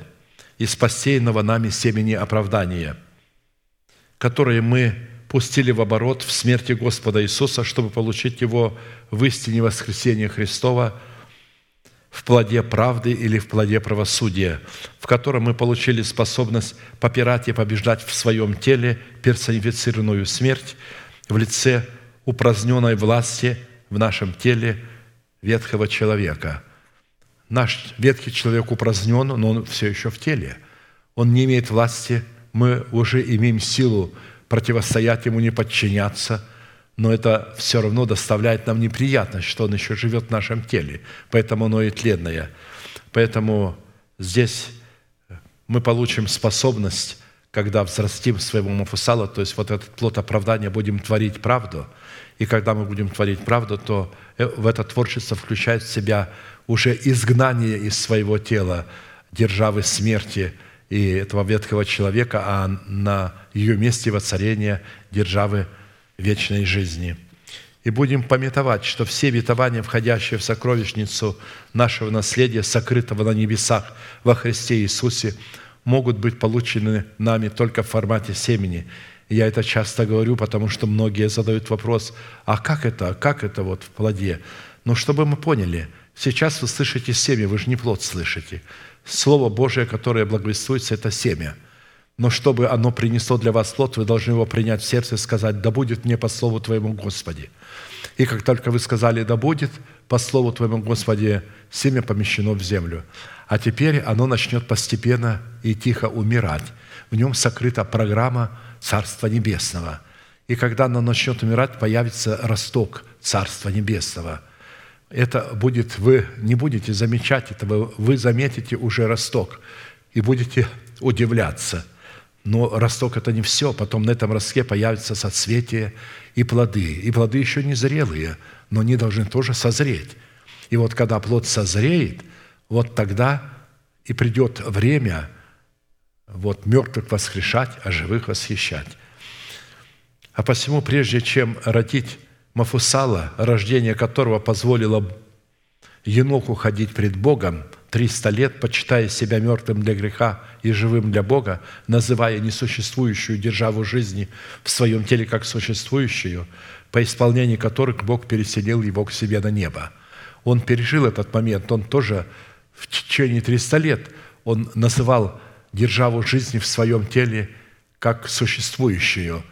из посеянного нами семени оправдания, которое мы пустили в оборот в смерти Господа Иисуса, чтобы получить Его в истине воскресения Христова, в плоде правды или в плоде правосудия, в котором мы получили способность попирать и побеждать в своем теле персонифицированную смерть в лице упраздненной власти в нашем теле ветхого человека. Наш ветхий человек упразднен, но он все еще в теле. Он не имеет власти, мы уже имеем силу противостоять ему, не подчиняться, но это все равно доставляет нам неприятность, что он еще живет в нашем теле, поэтому оно и тленное. Поэтому здесь мы получим способность, когда взрастим своего мафусала, то есть вот этот плод оправдания, будем творить правду, и когда мы будем творить правду, то в это творчество включает в себя уже изгнание из своего тела, державы смерти и этого ветхого человека, а на ее месте воцарение державы вечной жизни. И будем памятовать, что все обетования, входящие в сокровищницу нашего наследия, сокрытого на небесах во Христе Иисусе, могут быть получены нами только в формате семени. И я это часто говорю, потому что многие задают вопрос, а как это, как это вот в плоде? Но чтобы мы поняли, сейчас вы слышите семя, вы же не плод слышите. Слово Божие, которое благовествуется, это семя. Но чтобы оно принесло для вас плод, вы должны его принять в сердце и сказать: «Да будет мне по слову Твоему, Господи». И как только вы сказали «Да будет», по слову Твоему, Господи, семя помещено в землю. А теперь оно начнет постепенно и тихо умирать. В нем сокрыта программа Царства Небесного. И когда оно начнет умирать, появится росток Царства Небесного. Это будет, вы не будете замечать этого, вы заметите уже росток и будете удивляться. Но росток – это не все. Потом на этом ростке появятся соцветия и плоды. И плоды еще не зрелые, но они должны тоже созреть. И вот когда плод созреет, вот тогда и придет время вот, мертвых воскрешать, а живых восхищать. А посему, прежде чем родить Мафусала, рождение которого позволило Еноху ходить пред Богом триста лет, почитая себя мертвым для греха и живым для Бога, называя несуществующую державу жизни в своем теле как существующую, по исполнении которых Бог переселил его к себе на небо. Он пережил этот момент, он тоже в течение трёхсот лет он называл державу жизни в своем теле как существующую.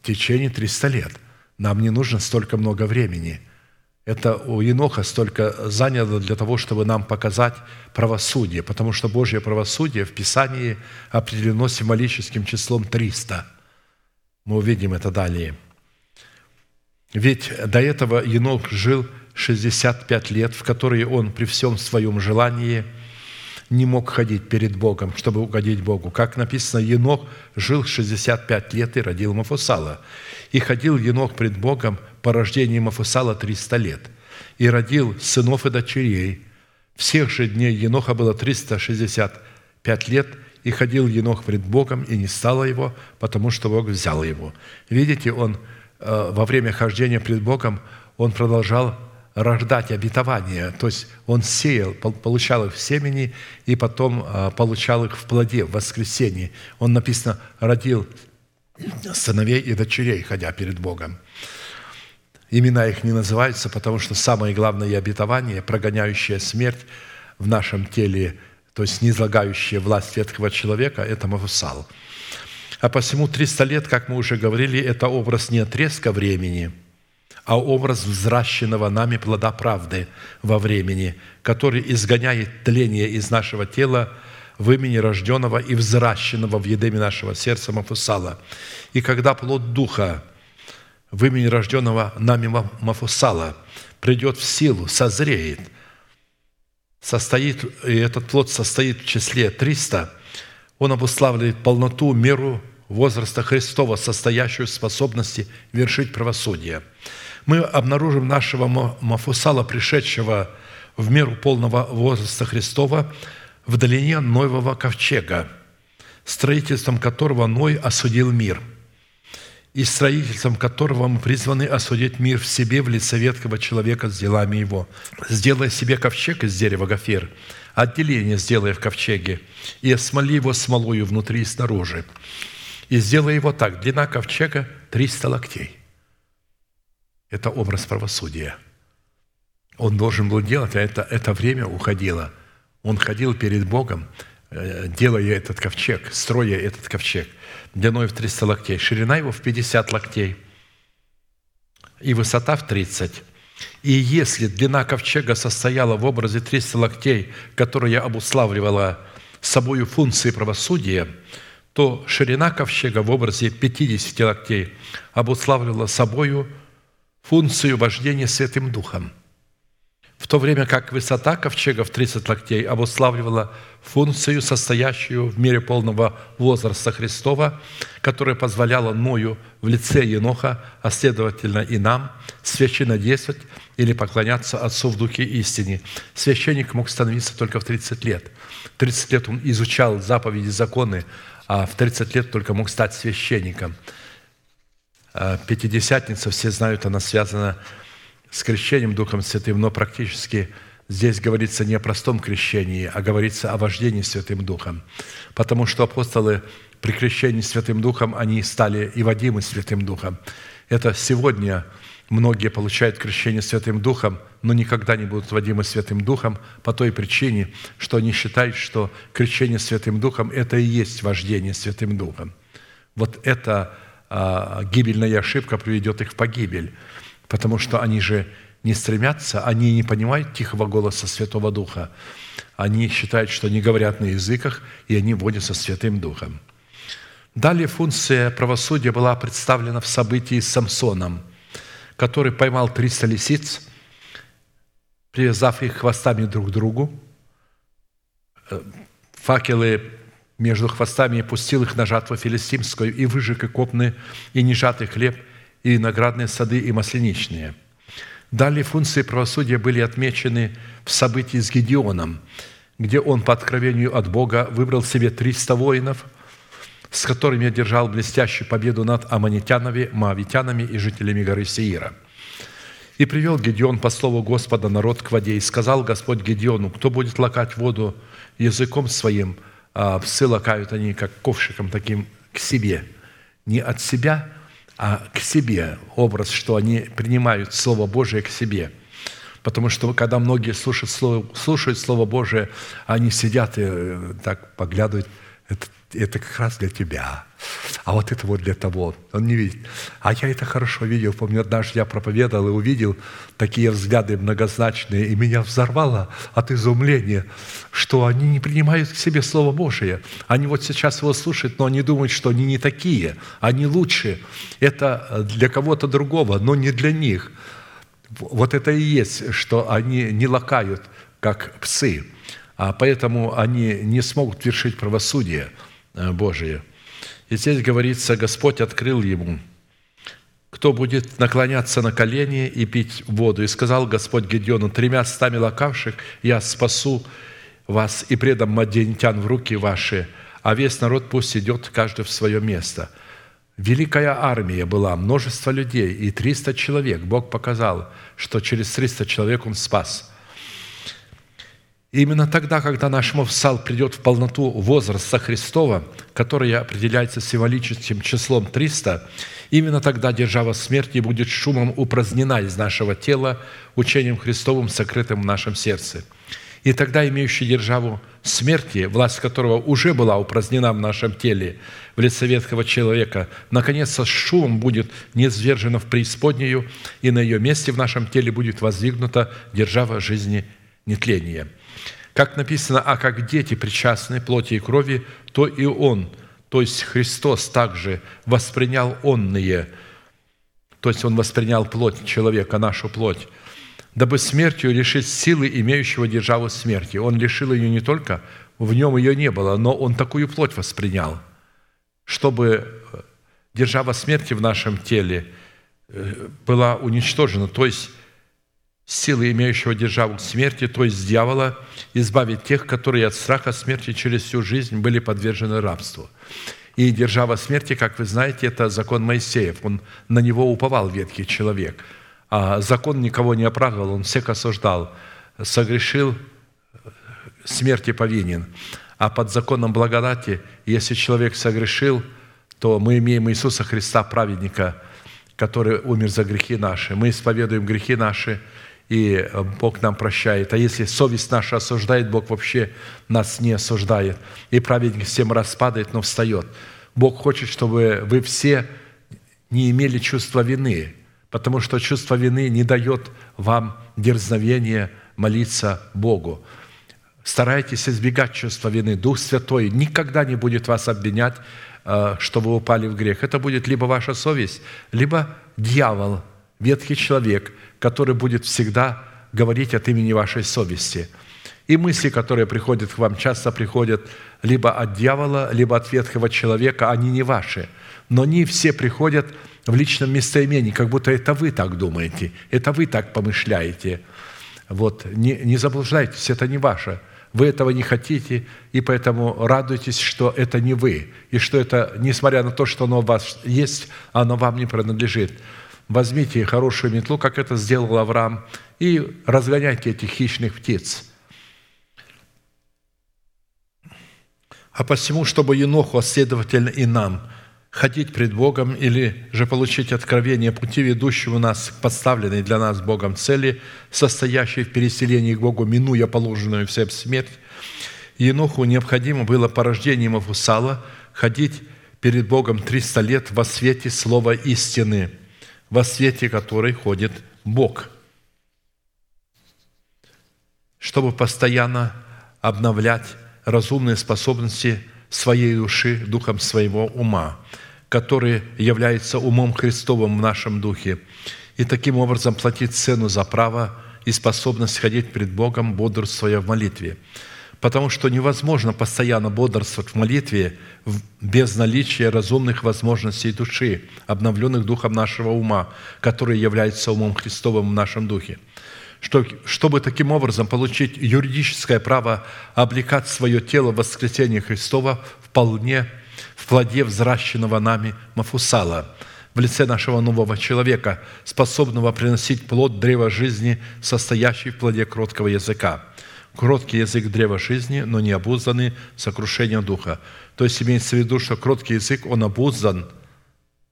В течение трёхсот лет. Нам не нужно столько много времени. Это у Еноха столько заняло для того, чтобы нам показать правосудие, потому что Божье правосудие в Писании определено символическим числом триста. Мы увидим это далее. Ведь до этого Енох жил шестьдесят пять лет, в которые он при всем своем желании не мог ходить перед Богом, чтобы угодить Богу. Как написано, Енох жил шестьдесят пять лет и родил Мафусала. И ходил Енох пред Богом по рождению Мафусала триста лет. И родил сынов и дочерей. Всех же дней Еноха было триста шестьдесят пять лет. И ходил Енох пред Богом, и не стало его, потому что Бог взял его. Видите, он во время хождения пред Богом, он продолжал рождать обетования, то есть он сеял, получал их в семени и потом получал их в плоде, в воскресении. Он, написано, родил сыновей и дочерей, ходя перед Богом. Имена их не называются, потому что самое главное обетование, прогоняющее смерть в нашем теле, то есть низлагающее власть ветхого человека, это Мафусал. А посему триста лет, как мы уже говорили, это образ не отрезка времени, а образ взращенного нами плода правды во времени, который изгоняет тление из нашего тела в имени рожденного и взращенного в едеме нашего сердца Мафусала. И когда плод Духа в имени рожденного нами Мафусала придет в силу, созреет, состоит, и этот плод состоит в числе триста, он обуславливает полноту, меру возраста Христова, состоящую в способности вершить правосудие. Мы обнаружим нашего Мафусала, пришедшего в меру полного возраста Христова, в долине Ноевого ковчега, строительством которого Ной осудил мир, и строительством которого мы призваны осудить мир в себе в лице ветхого человека с делами его. «Сделай себе ковчег из дерева гофер, отделение сделай в ковчеге, и осмоли его смолою внутри и снаружи, и сделай его так, длина ковчега триста локтей». Это образ правосудия. он должен был делать, а это, это время уходило. Он ходил перед Богом, делая этот ковчег, строя этот ковчег, длиной в триста локтей, ширина его в пятьдесят локтей и высота в тридцать. И если длина ковчега состояла в образе триста локтей, которая обуславливала собою функции правосудия, то ширина ковчега в образе пятьдесят локтей обуславливала собою функцию вождения Святым Духом, в то время как высота ковчега в тридцать локтей обуславливала функцию, состоящую в мере полного возраста Христова, которая позволяла Ною в лице Еноха, а следовательно и нам, священно действовать или поклоняться Отцу в Духе истине. Священник мог становиться только в тридцать лет. В тридцать лет он изучал заповеди, законы, а в тридцать лет только мог стать священником. Пятидесятница, все знают, она связана с крещением Духом Святым, но практически здесь говорится не о простом крещении, а говорится о вождении Святым Духом. Потому что апостолы при крещении Святым Духом, они стали и водимы Святым Духом. Это сегодня многие получают крещение Святым Духом, но никогда не будут водимы Святым Духом по той причине, что они считают, что крещение Святым Духом – это и есть вождение Святым Духом. Вот эта а, гибельная ошибка приведет их в погибель. Потому что они же не стремятся, они не понимают тихого голоса Святого Духа. Они считают, что они говорят на языках, и они водятся Святым Духом. Далее функция правосудия была представлена в событии с Самсоном, который поймал триста лисиц, привязав их хвостами друг к другу, факелы между хвостами, и пустил их на жатву филистимскую, и выжег и копны, и нежатый хлеб, и виноградные сады, и масляничные. Далее функции правосудия были отмечены в событии с Гедеоном, где он по откровению от Бога выбрал себе триста воинов, с которыми одержал блестящую победу над аммонитянами, моавитянами и жителями горы Сеира. И привел Гедеон по слову Господа народ к воде, и сказал Господь Гедеону: кто будет лакать воду языком своим, а псы лакают они, как ковшиком таким, к себе, не от себя, а к себе, образ, что они принимают Слово Божие к себе. Потому что, когда многие слушают Слово, слушают Слово Божие, они сидят и так поглядывают, это, это как раз для тебя, а вот это вот для того, он не видит. А я это хорошо видел, помню, однажды я проповедовал и увидел такие взгляды многозначные, и меня взорвало от изумления, что они не принимают к себе Слово Божие. Они вот сейчас его слушают, но они думают, что они не такие, они лучше. Это для кого-то другого, но не для них. Вот это и есть, что они не лакают, как псы. А поэтому они не смогут вершить правосудие Божие. И здесь говорится, Господь открыл ему, кто будет наклоняться на колени и пить воду. И сказал Господь Гедеону: тремя стами лакавших я спасу вас и предам мадиантян в руки ваши, а весь народ пусть идет каждый в свое место. Великая армия была, множество людей, и триста человек. Бог показал, что через триста человек Он спас. Именно тогда, когда наш Мафусал придет в полноту возраста Христова, который определяется символическим числом триста, именно тогда держава смерти будет шумом упразднена из нашего тела, учением Христовым, сокрытым в нашем сердце. И тогда имеющий державу смерти, власть которого уже была упразднена в нашем теле, в лице ветхого человека, наконец со шумом будет низвержена в преисподнюю, и на ее месте в нашем теле будет воздвигнута держава жизни нетления. Как написано: «А как дети причастны плоти и крови, то и Он», то есть Христос также воспринял онные, то есть Он воспринял плоть человека, нашу плоть, дабы смертью лишить силы имеющего державу смерти. Он лишил ее не только, в нем ее не было, но Он такую плоть воспринял, чтобы держава смерти в нашем теле была уничтожена, то есть силы имеющего державу смерти, то есть дьявола, избавить тех, которые от страха смерти через всю жизнь были подвержены рабству. И держава смерти, как вы знаете, это закон Моисеев. Он, на него уповал ветхий человек. А закон никого не оправдывал, он всех осуждал. Согрешил, смерти повинен. А под законом благодати, если человек согрешил, то мы имеем Иисуса Христа, праведника, который умер за грехи наши. Мы исповедуем грехи наши, и Бог нам прощает. А если совесть наша осуждает, Бог вообще нас не осуждает. И праведник всем распадает, но встает. Бог хочет, чтобы вы все не имели чувства вины, потому что чувство вины не дает вам дерзновения молиться Богу. Старайтесь избегать чувства вины. Дух Святой никогда не будет вас обвинять, что вы упали в грех. Это будет либо ваша совесть, либо дьявол, ветхий человек, который будет всегда говорить от имени вашей совести. И мысли, которые приходят к вам, часто приходят либо от дьявола, либо от ветхого человека, они не ваши. Но они все приходят в личном местоимении, как будто это вы так думаете, это вы так помышляете. Вот. Не, не заблуждайтесь, это не ваше. Вы этого не хотите, и поэтому радуйтесь, что это не вы, и что это, несмотря на то, что оно у вас есть, оно вам не принадлежит. Возьмите хорошую метлу, как это сделал Авраам, и разгоняйте этих хищных птиц. А посему, чтобы Еноху, а следовательно и нам, ходить пред Богом или же получить откровение пути, ведущего нас к поставленной для нас Богом цели, состоящей в переселении к Богу, минуя положенную всем смерть, Еноху необходимо было по рождению Мафусала ходить перед Богом триста лет во свете слова истины, во свете которой ходит Бог, чтобы постоянно обновлять разумные способности своей души духом своего ума, который является умом Христовым в нашем духе, и таким образом платить цену за право и способность ходить пред Богом, бодрствуя в молитве. Потому что невозможно постоянно бодрствовать в молитве без наличия разумных возможностей души, обновленных духом нашего ума, который является умом Христовым в нашем духе. Чтобы таким образом получить юридическое право облекать свое тело в воскресение Христова вполне в плоде взращенного нами Мафусала, в лице нашего нового человека, способного приносить плод древа жизни, состоящий в плоде кроткого языка. Кроткий язык – древа жизни, но не обузданный сокрушением духа. То есть имеется в виду, что кроткий язык, он обуздан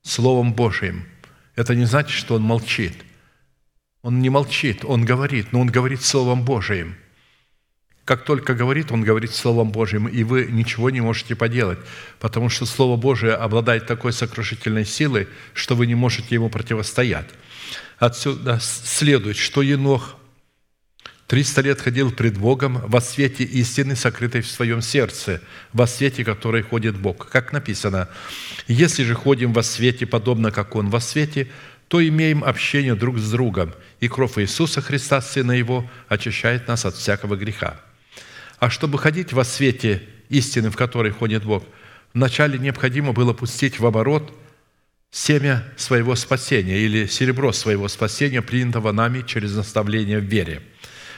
Словом Божиим. Это не значит, что он молчит. Он не молчит, он говорит, но он говорит Словом Божиим. Как только говорит, он говорит Словом Божиим, и вы ничего не можете поделать, потому что Слово Божие обладает такой сокрушительной силой, что вы не можете ему противостоять. Отсюда следует, что Енох триста лет ходил пред Богом во свете истины, сокрытой в своем сердце, во свете которой ходит Бог. Как написано, «Если же ходим во свете, подобно как Он во свете, то имеем общение друг с другом, и кровь Иисуса Христа, Сына Его, очищает нас от всякого греха». А чтобы ходить во свете истины, в которой ходит Бог, вначале необходимо было пустить в оборот семя своего спасения или серебро своего спасения, принятого нами через наставление в вере,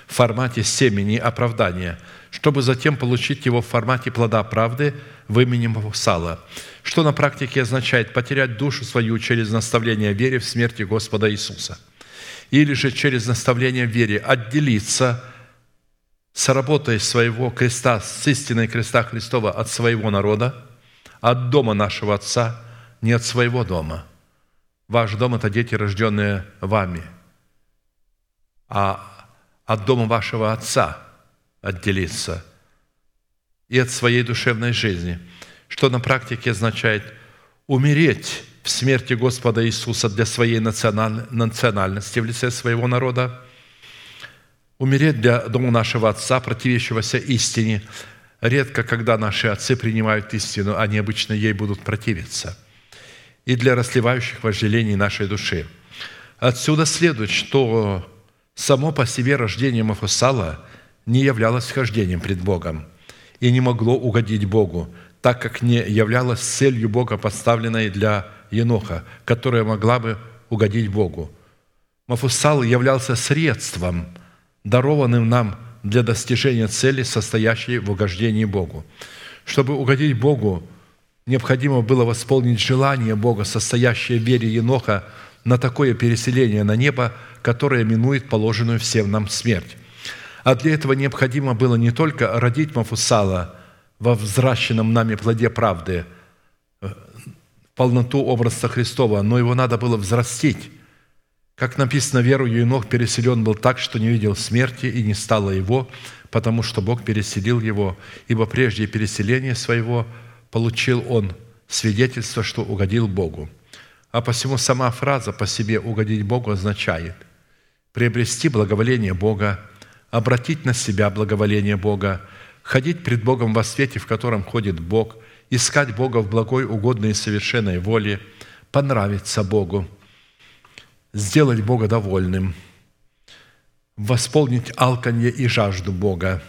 в формате семени оправдания, чтобы затем получить его в формате плода правды в имени Мафусала, что на практике означает потерять душу свою через наставление в вере в смерти Господа Иисуса, или же через наставление в вере отделиться, соработая своего креста с истиной креста Христова от своего народа, от дома нашего Отца, не от своего дома. Ваш дом – это дети, рожденные вами, а от дома вашего Отца отделиться и от своей душевной жизни, что на практике означает умереть в смерти Господа Иисуса для своей национальности в лице своего народа, умереть для дома нашего Отца, противящегося истине. Редко, когда наши отцы принимают истину, они обычно ей будут противиться. И для расслевающих вожделений нашей души. Отсюда следует, что само по себе рождение Мафусала не являлось хождением пред Богом и не могло угодить Богу, так как не являлось целью Бога, поставленной для Еноха, которая могла бы угодить Богу. Мафусал являлся средством, дарованным нам для достижения цели, состоящей в угождении Богу. Чтобы угодить Богу, необходимо было восполнить желание Бога, состоящее в вере Еноха, на такое переселение на небо, которое минует положенную всем нам смерть. А для этого необходимо было не только родить Мафусала во взращенном нами плоде правды, полноту образа Христова, но его надо было взрастить, Как написано, верою Енох переселен был так, что не видел смерти, и не стало его, потому что Бог переселил его, ибо прежде переселения своего получил он свидетельство, что угодил Богу. А посему сама фраза «по себе угодить Богу» означает приобрести благоволение Бога, обратить на себя благоволение Бога, ходить пред Богом во свете, в котором ходит Бог, искать Бога в благой, угодной и совершенной воле, понравиться Богу, сделать Бога довольным, восполнить алканье и жажду Бога,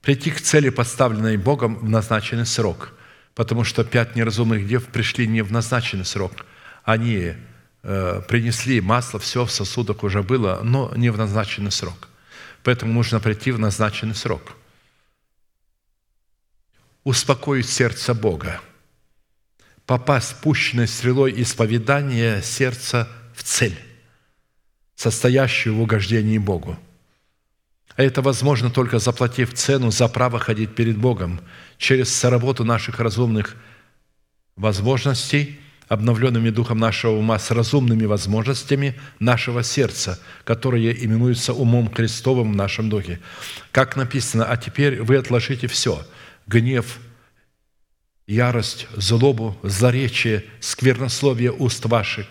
прийти к цели, поставленной Богом в назначенный срок, потому что пять неразумных дев пришли не в назначенный срок. Они э, принесли масло, все в сосудах уже было, но не в назначенный срок. Поэтому нужно прийти в назначенный срок. Успокоить сердце Бога, попасть пущенной стрелой исповедания сердца в цель, состоящую в угождении Богу. А это возможно только заплатив цену за право ходить перед Богом через соработу наших разумных возможностей, обновленными духом нашего ума, с разумными возможностями нашего сердца, которые именуются умом Христовым в нашем духе. Как написано, «А теперь вы отложите все». Гнев, ярость, злобу, злоречие, сквернословие уст ваших.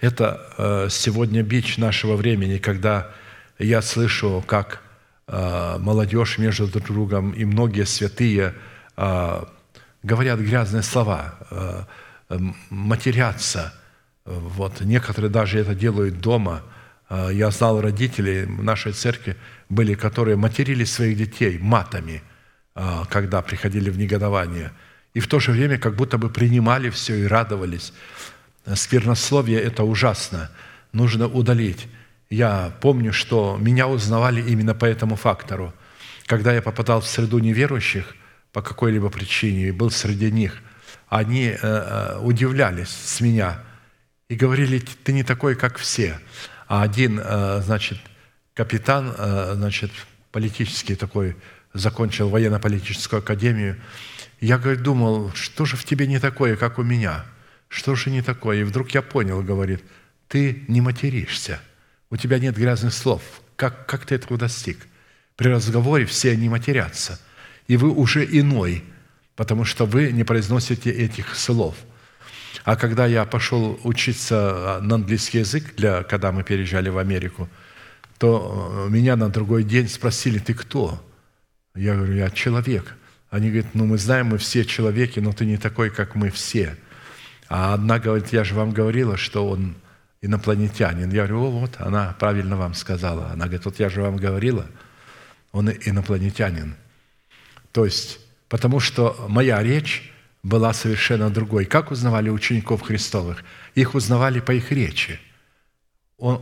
Это сегодня бич нашего времени, когда я слышу, как молодежь между друг другом и многие святые говорят грязные слова, матерятся. Вот. Некоторые даже это делают дома. Я знал родителей в нашей церкви, были, которые материли своих детей матами, когда приходили в негодование, и в то же время как будто бы принимали все и радовались. Сквернословие – это ужасно, нужно удалить. Я помню, что меня узнавали именно по этому фактору. Когда я попадал в среду неверующих по какой-либо причине и был среди них, они удивлялись с меня и говорили: «Ты не такой, как все». А один, значит, капитан, значит, политический такой, закончил военно-политическую академию. Я, говорит, думал, что же в тебе не такое, как у меня? Что же не такое? И вдруг я понял, говорит, ты не материшься, у тебя нет грязных слов. Как, как ты этого достиг? При разговоре все они матерятся, и вы уже иной, потому что вы не произносите этих слов. А когда я пошел учиться на английский язык, для, когда мы переезжали в Америку, то меня на другой день спросили: «Ты кто?» Я говорю: «Я человек». Они говорят: «Ну, мы знаем, мы все человеки, но ты не такой, как мы все». А одна говорит: «Я же вам говорила, что он инопланетянин». Я говорю: «О, вот, она правильно вам сказала». Она говорит: «Вот я же вам говорила, он инопланетянин». То есть, потому что моя речь была совершенно другой. Как узнавали учеников Христовых? Их узнавали по их речи.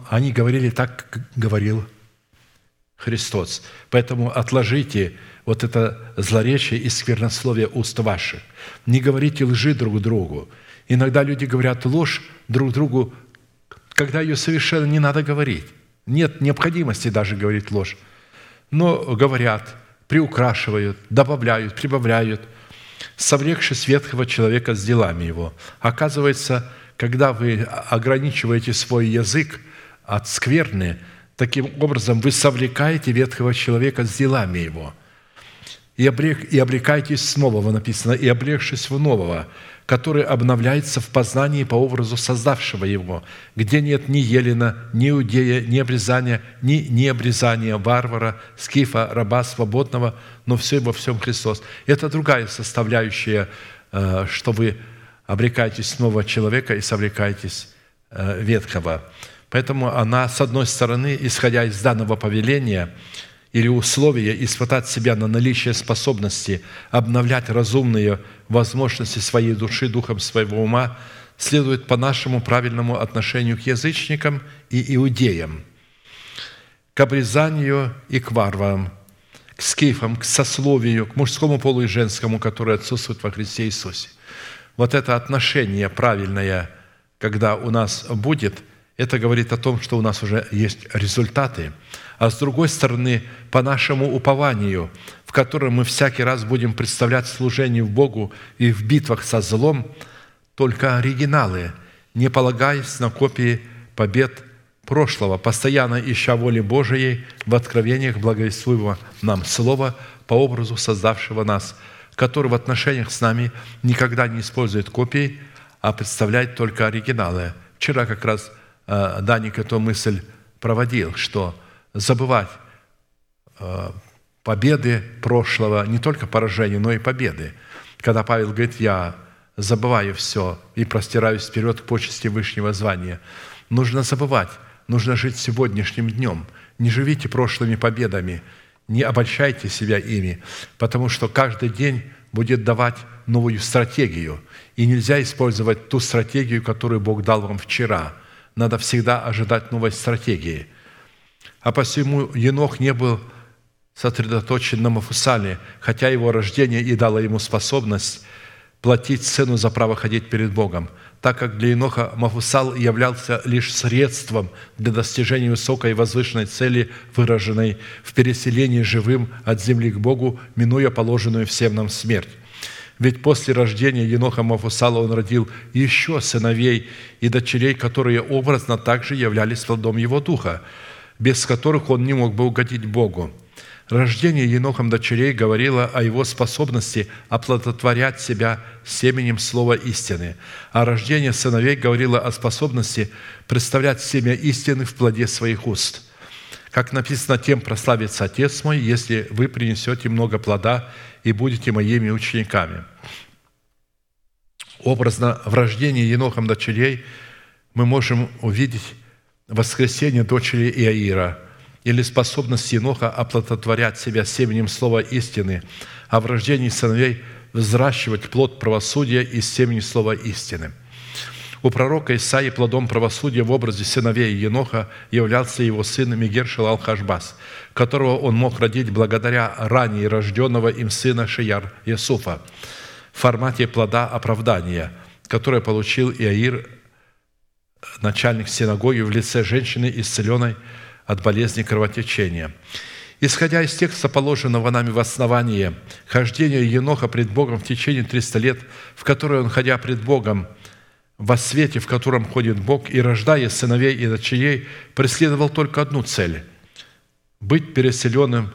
Они говорили так, как говорил Христос. Поэтому отложите вот это злоречие и сквернословие уст ваших. Не говорите лжи друг другу. Иногда люди говорят ложь друг другу, когда ее совершенно не надо говорить. Нет необходимости даже говорить ложь. Но говорят, приукрашивают, добавляют, прибавляют, совлекшись ветхого человека с делами его. Оказывается, когда вы ограничиваете свой язык от скверны, таким образом, вы совлекаете ветхого человека с делами его. «И, обрек, и обрекаетесь с нового», написано, «и облегшись в нового, который обновляется в познании по образу создавшего его, где нет ни елена, ни иудея, ни обрезания, ни необрезания, варвара, скифа, раба, свободного, но все и во всем Христос». Это другая составляющая, что вы обрекаетесь с нового человека и совлекаетесь ветхого. Поэтому она, с одной стороны, исходя из данного повеления или условия, испытать себя на наличие способности обновлять разумные возможности своей души духом своего ума, следует по нашему правильному отношению к язычникам и иудеям, к обрезанию и к варварам, к скифам, к сословию, к мужскому полу и женскому, которые отсутствуют во Христе Иисусе. Вот это отношение правильное, когда у нас будет, это говорит о том, что у нас уже есть результаты. А с другой стороны, по нашему упованию, в котором мы всякий раз будем представлять служение в Богу и в битвах со злом, только оригиналы, не полагаясь на копии побед прошлого, постоянно ища воли Божией в откровениях благовествуемого нам Слова по образу создавшего нас, который в отношениях с нами никогда не использует копии, а представляет только оригиналы. Вчера как раз э, Даник эту мысль проводил, что забывать э, победы прошлого, не только поражения, но и победы. Когда Павел говорит: «Я забываю все и простираюсь вперед к почести высшего звания», нужно забывать, нужно жить сегодняшним днем. Не живите прошлыми победами, не обольщайте себя ими, потому что каждый день будет давать новую стратегию. И нельзя использовать ту стратегию, которую Бог дал вам вчера. Надо всегда ожидать новой стратегии. А посему Енох не был сосредоточен на Мафусале, хотя его рождение и дало ему способность платить цену за право ходить перед Богом, так как для Еноха Мафусал являлся лишь средством для достижения высокой и возвышенной цели, выраженной в переселении живым от земли к Богу, минуя положенную всем нам смерть. Ведь после рождения Еноха Мафусала он родил еще сыновей и дочерей, которые образно также являлись плодом его духа, без которых он не мог бы угодить Богу. Рождение Енохом дочерей говорило о его способности оплодотворять себя семенем слова истины, а рождение сыновей говорило о способности представлять семя истины в плоде своих уст. Как написано: «Тем прославится Отец мой, если вы принесете много плода и будете моими учениками». Образно в рождении Енохом дочерей мы можем увидеть воскресение дочери Иаира, или способность Еноха оплодотворять себя семенем слова истины, а в рождении сыновей взращивать плод правосудия из семени слова истины. У пророка Исаии плодом правосудия в образе сыновей Еноха являлся его сын Мегершелал-Хашбас, которого он мог родить благодаря ранее рожденного им сына Шияр-Ясуфа в формате плода оправдания, которое получил Иаир, начальник синагоги, в лице женщины, исцеленной от болезни кровотечения. Исходя из текста, положенного нами в основании, хождение Еноха пред Богом в течение триста лет, в которое он, ходя пред Богом, во свете, в котором ходит Бог, и рождая сыновей и дочерей, преследовал только одну цель – быть переселенным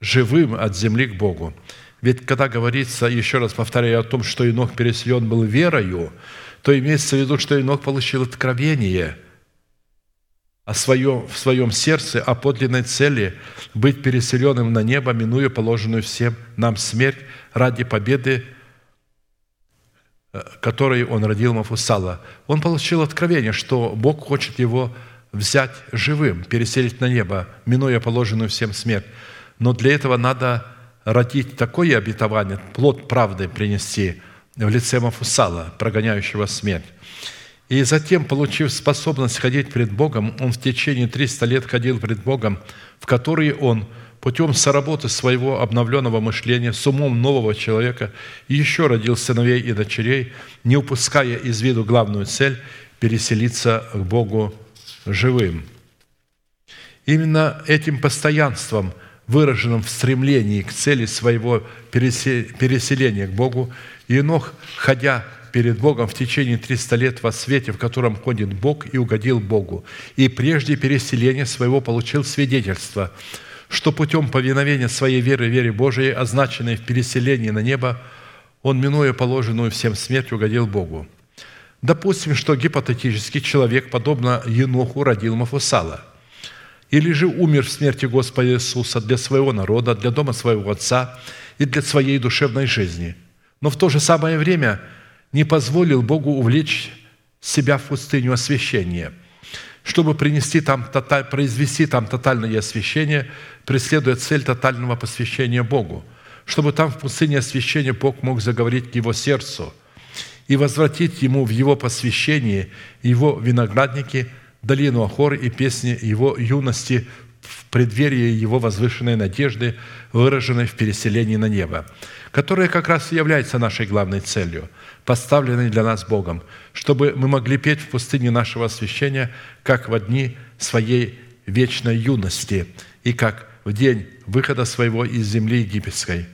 живым от земли к Богу. Ведь когда говорится, еще раз повторяю, о том, что Енох переселен был верою, то имеется в виду, что Енох получил откровение – о своем, в своем сердце, о подлинной цели быть переселенным на небо, минуя положенную всем нам смерть ради победы, которой он родил Мафусала. Он получил откровение, что Бог хочет его взять живым, переселить на небо, минуя положенную всем смерть. Но для этого надо родить такое обетование, плод правды принести в лице Мафусала, прогоняющего смерть. И затем, получив способность ходить пред Богом, он в течение трёхсот лет ходил пред Богом, в которые он путем соработы своего обновленного мышления с умом нового человека еще родил сыновей и дочерей, не упуская из виду главную цель – переселиться к Богу живым. Именно этим постоянством, выраженным в стремлении к цели своего переселения к Богу, Енох, ходя перед Богом в течение трёхсот лет во свете, в котором ходит Бог, и угодил Богу. И прежде переселения своего получил свидетельство, что путем повиновения своей веры, вере Божией, означенной в переселении на небо, он, минуя положенную всем смерть, угодил Богу. Допустим, что гипотетически человек, подобно Еноху, родил Мафусала, или же умер в смерти Господа Иисуса для своего народа, для дома своего отца и для своей душевной жизни. Но в то же самое время не позволил Богу увлечь себя в пустыню освящения, чтобы принести там, произвести там тотальное освящение, преследуя цель тотального посвящения Богу, чтобы там в пустыне освящения Бог мог заговорить к его сердцу и возвратить ему в его посвящении, его виноградники, долину Ахор и песни его юности в преддверии его возвышенной надежды, выраженной в переселении на небо, которая как раз и является нашей главной целью, поставленной для нас Богом, чтобы мы могли петь в пустыне нашего освящения, как во дни своей вечной юности и как в день выхода своего из земли египетской.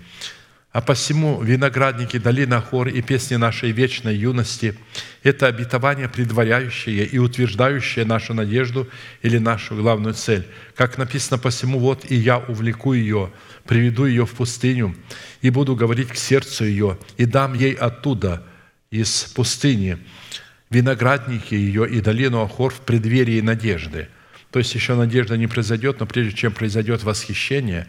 А посему виноградники, долина, хор и песни нашей вечной юности – это обетование, предваряющее и утверждающее нашу надежду или нашу главную цель. Как написано, посему вот и я увлеку ее, приведу ее в пустыню и буду говорить к сердцу ее, и дам ей оттуда, из пустыни, виноградники ее и долину Ахор в преддверии надежды. То есть еще надежда не произойдет, но прежде чем произойдет восхищение,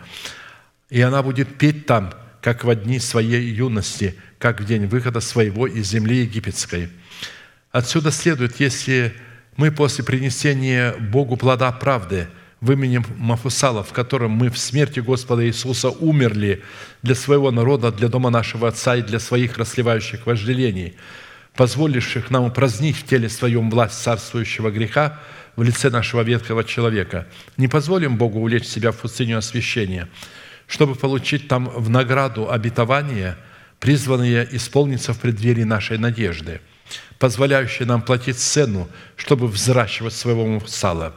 и она будет петь там, как в дни своей юности, как в день выхода своего из земли египетской. Отсюда следует, если мы после принесения Богу плода правды в имени Мафусала, в котором мы в смерти Господа Иисуса умерли для своего народа, для дома нашего Отца и для своих расслевающих вожделений, позволивших нам упразднить в теле своем власть царствующего греха в лице нашего ветхого человека, не позволим Богу увлечь себя в пустыню освящения, чтобы получить там в награду обетование, призванное исполниться в преддверии нашей надежды, позволяющее нам платить цену, чтобы взращивать своего Мафусала.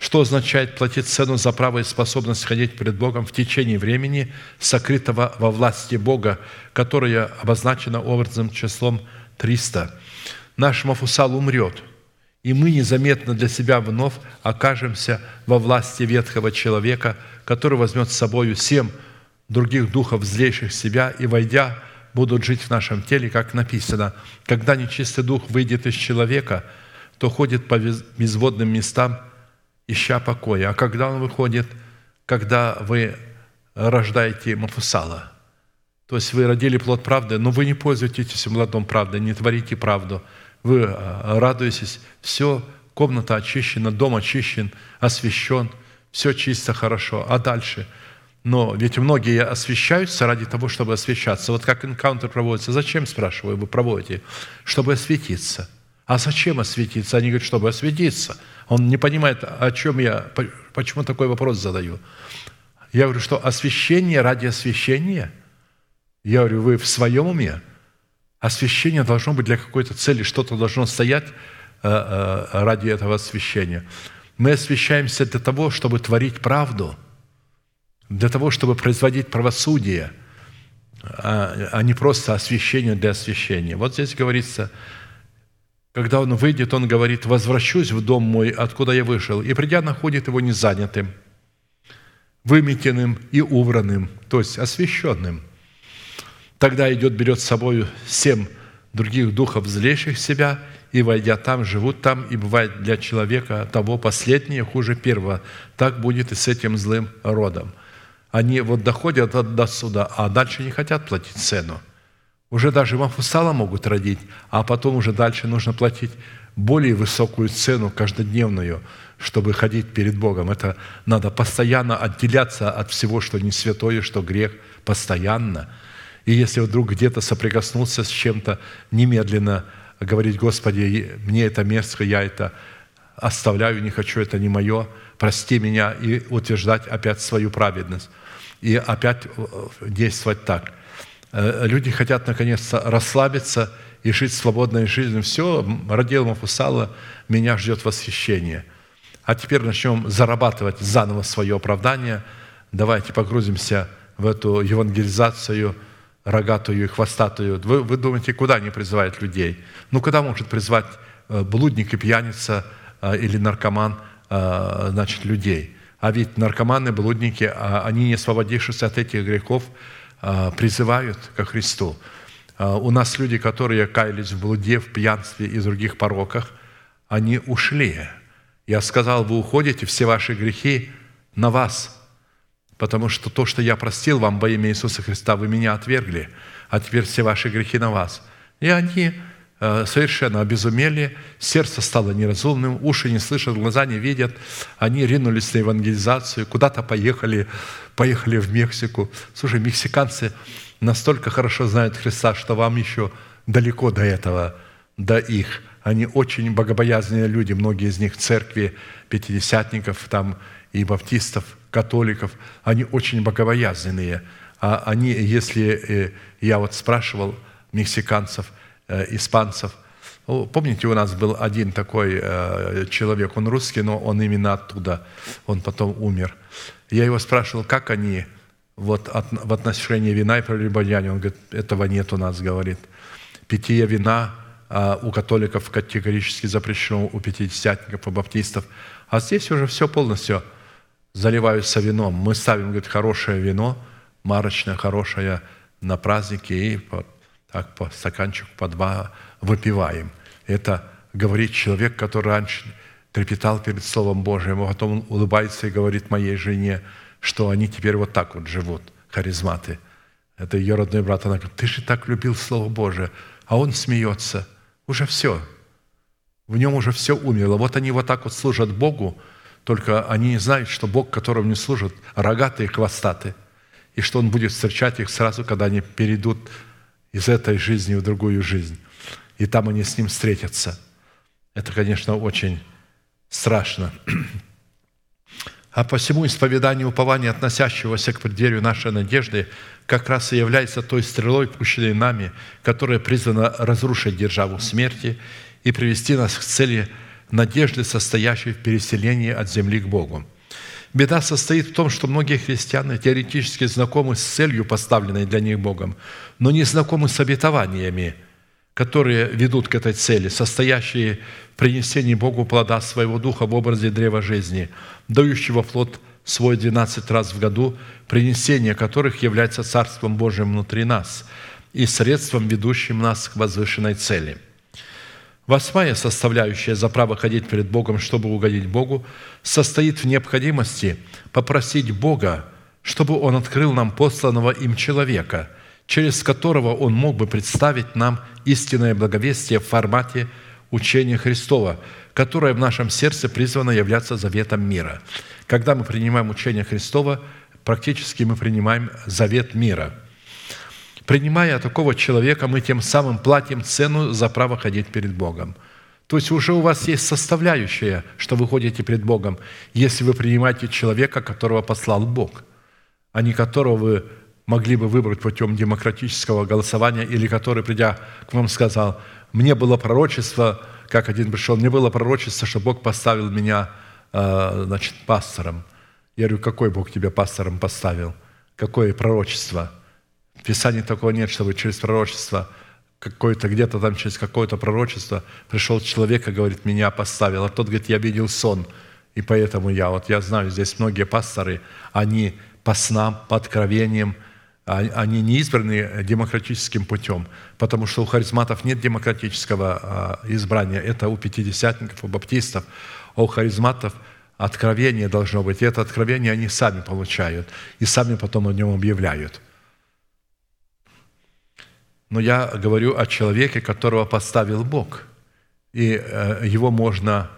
Что означает платить цену за право и способность ходить перед Богом в течение времени, сокрытого во власти Бога, которое обозначено образным числом триста. Наш Мафусал умрет, и мы незаметно для себя вновь окажемся во власти ветхого человека, который возьмет с собою семь других духов злейших себя, и, войдя, будут жить в нашем теле, как написано. Когда нечистый дух выйдет из человека, то ходит по безводным местам, ища покоя. А когда он выходит? Когда вы рождаете Мафусала. То есть вы родили плод правды, но вы не пользуетесь плодом правды, не творите правду. Вы радуетесь, все, комната очищена, дом очищен, освящен, все чисто, хорошо. А дальше? Но ведь многие освящаются ради того, чтобы освещаться. Вот как энкаунтер проводится. Зачем, спрашиваю, вы проводите? Чтобы осветиться. А зачем осветиться? Они говорят, чтобы осветиться. Он не понимает, о чем я, почему такой вопрос задаю. Я говорю, что освящение ради освящения? Я говорю, вы в своем уме? Освящение должно быть для какой-то цели, что-то должно стоять ради этого освящения. Мы освящаемся для того, чтобы творить правду, для того, чтобы производить правосудие, а не просто освящение для освящения. Вот здесь говорится, когда он выйдет, он говорит, «Возвращусь в дом мой, откуда я вышел», и, придя, находит его незанятым, выметенным и убранным, то есть освященным. Тогда идет, берет с собой семь других духов, злейших себя, и, войдя там, живут там, и бывает для человека того последнее хуже первого. Так будет и с этим злым родом. Они вот доходят до суда, а дальше не хотят платить цену. Уже даже Мафусала могут родить, а потом уже дальше нужно платить более высокую цену, каждодневную, чтобы ходить перед Богом. Это надо постоянно отделяться от всего, что не святое, что грех, постоянно. И если вдруг где-то соприкоснуться с чем-то, немедленно говорить, «Господи, мне это мерзко, я это оставляю, не хочу, это не мое, прости меня», и утверждать опять свою праведность, и опять действовать так. Люди хотят, наконец-то, расслабиться и жить свободной жизнью. Все, родил Мафусала, меня ждет восхищение. А теперь начнем зарабатывать заново свое оправдание. Давайте погрузимся в эту евангелизацию, рогатую и хвостатую. Вы, вы думаете, куда они призывают людей? Ну, куда может призвать блудник и пьяница или наркоман, значит, людей? А ведь наркоманы, блудники, они, не освободившись от этих грехов, призывают ко Христу. У нас люди, которые каялись в блуде, в пьянстве и других пороках, они ушли. Я сказал, вы уходите, все ваши грехи на вас, потому что то, что я простил вам во имя Иисуса Христа, вы меня отвергли, а теперь все ваши грехи на вас. И они совершенно обезумели, сердце стало неразумным, уши не слышат, глаза не видят, они ринулись на евангелизацию, куда-то поехали, поехали в Мексику. Слушай, мексиканцы настолько хорошо знают Христа, что вам еще далеко до этого, до их. Они очень богобоязненные люди, многие из них в церкви, пятидесятников там, и баптистов, католиков, они очень богобоязненные. А они, если я вот спрашивал мексиканцев, испанцев, помните, у нас был один такой человек, он русский, но он именно оттуда, он потом умер. Я его спрашивал, как они вот от, в отношении вина и прелюбодеяния. Он говорит, этого нет у нас, говорит. Питье вина а, у католиков категорически запрещено, у пятидесятников, у баптистов. А здесь уже все полностью заливаются вином. Мы ставим, говорит, хорошее вино, марочное, хорошее, на праздники, и по, так по стаканчику, по два выпиваем. Это говорит человек, который раньше трепетал перед Словом Божиим, а потом он улыбается и говорит моей жене, что они теперь вот так вот живут, харизматы. Это ее родной брат. Она говорит, ты же так любил Слово Божие. А он смеется. Уже все. В нем уже все умерло. Вот они вот так вот служат Богу, только они не знают, что Бог, которому не служат, рогатые и хвостатые, и что Он будет встречать их сразу, когда они перейдут из этой жизни в другую жизнь. И там они с Ним встретятся. Это, конечно, очень страшно. А посему исповедание упования, относящегося к преддверию нашей надежды, как раз и является той стрелой, пущенной нами, которая призвана разрушить державу смерти и привести нас к цели надежды, состоящей в переселении от земли к Богу. Беда состоит в том, что многие христиане теоретически знакомы с целью, поставленной для них Богом, но не знакомы с обетованиями, которые ведут к этой цели, состоящие в принесении Богу плода своего духа в образе древа жизни, дающего плод свой двенадцать раз в году, принесение которых является Царством Божиим внутри нас и средством, ведущим нас к возвышенной цели. Восьмая составляющая за право ходить перед Богом, чтобы угодить Богу, состоит в необходимости попросить Бога, чтобы Он открыл нам посланного им человека, через которого Он мог бы представить нам истинное благовестие в формате учения Христова, которое в нашем сердце призвано являться заветом мира. Когда мы принимаем учение Христова, практически мы принимаем завет мира. Принимая такого человека, мы тем самым платим цену за право ходить перед Богом. То есть уже у вас есть составляющая, что вы ходите перед Богом, если вы принимаете человека, которого послал Бог, а не которого вы могли бы выбрать путем демократического голосования, или который, придя к вам, сказал, мне было пророчество, как один пришел, мне было пророчество, что Бог поставил меня, значит, пастором. Я говорю, какой Бог тебя пастором поставил? Какое пророчество? В Писании такого нет, чтобы через пророчество, какое-то где-то там через какое-то пророчество пришел человек и говорит, меня поставил. А тот говорит, я видел сон, и поэтому я. Вот я знаю, здесь многие пасторы, они по снам, по откровениям, они не избраны демократическим путем, потому что у харизматов нет демократического избрания. Это у пятидесятников, у баптистов, а у харизматов откровение должно быть. И это откровение они сами получают и сами потом о нем объявляют. Но я говорю о человеке, которого поставил Бог, и его можно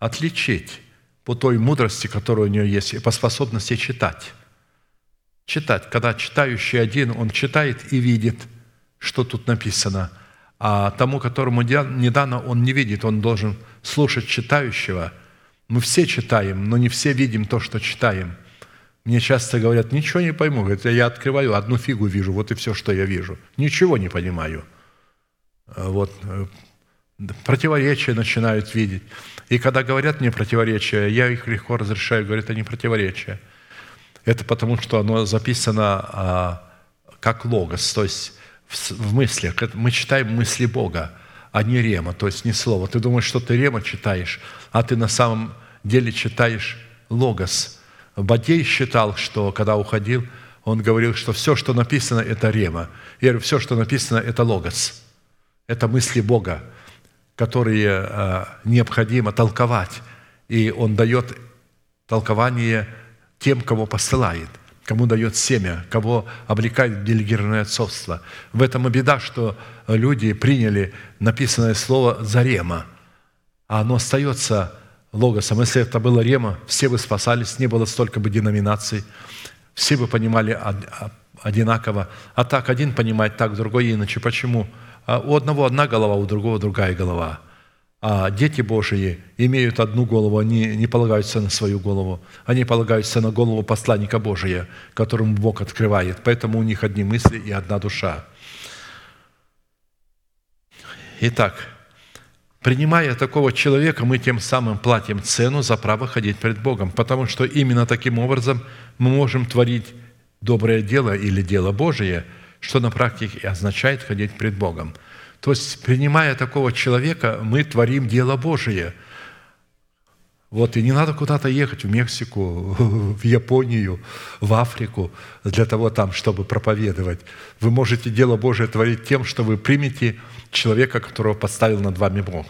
отличить по той мудрости, которая у него есть, и по способности читать. Читать. Когда читающий один, он читает и видит, что тут написано. А тому, которому не дано, он не видит, он должен слушать читающего. Мы все читаем, но не все видим то, что читаем. Мне часто говорят, ничего не пойму. Говорят, я открываю, одну фигу вижу, вот и все, что я вижу. Ничего не понимаю. Вот. Противоречия начинают видеть. И когда говорят мне противоречия, я их легко разрешаю. Говорят, это не противоречия. Это потому, что оно записано как логос, то есть в мыслях. Мы читаем мысли Бога, а не рема, то есть не слово. Ты думаешь, что ты рема читаешь, а ты на самом деле читаешь логос. Бодей считал, что когда уходил, он говорил, что все, что написано, это рема. Я говорю, все, что написано, это логос. Это мысли Бога, которые необходимо толковать. И Он дает толкование тем, кого посылает, кому дает семя, кого облекает в делегированное отцовство. В этом и беда, что люди приняли написанное слово за рема, а оно остается логосом. Если это было рема, все бы спасались, не было столько бы деноминаций, все бы понимали одинаково. А так один понимает так, другой иначе. Почему? У одного одна голова, у другого другая голова. А дети Божии имеют одну голову, они не полагаются на свою голову, они полагаются на голову посланника Божия, которому Бог открывает. Поэтому у них одни мысли и одна душа. Итак, принимая такого человека, мы тем самым платим цену за право ходить перед Богом, потому что именно таким образом мы можем творить доброе дело или дело Божие, что на практике означает ходить пред Богом. То есть, принимая такого человека, мы творим дело Божие. Вот, и не надо куда-то ехать, в Мексику, в Японию, в Африку, для того там, чтобы проповедовать. Вы можете дело Божие творить тем, что вы примете человека, которого поставил над вами Бог.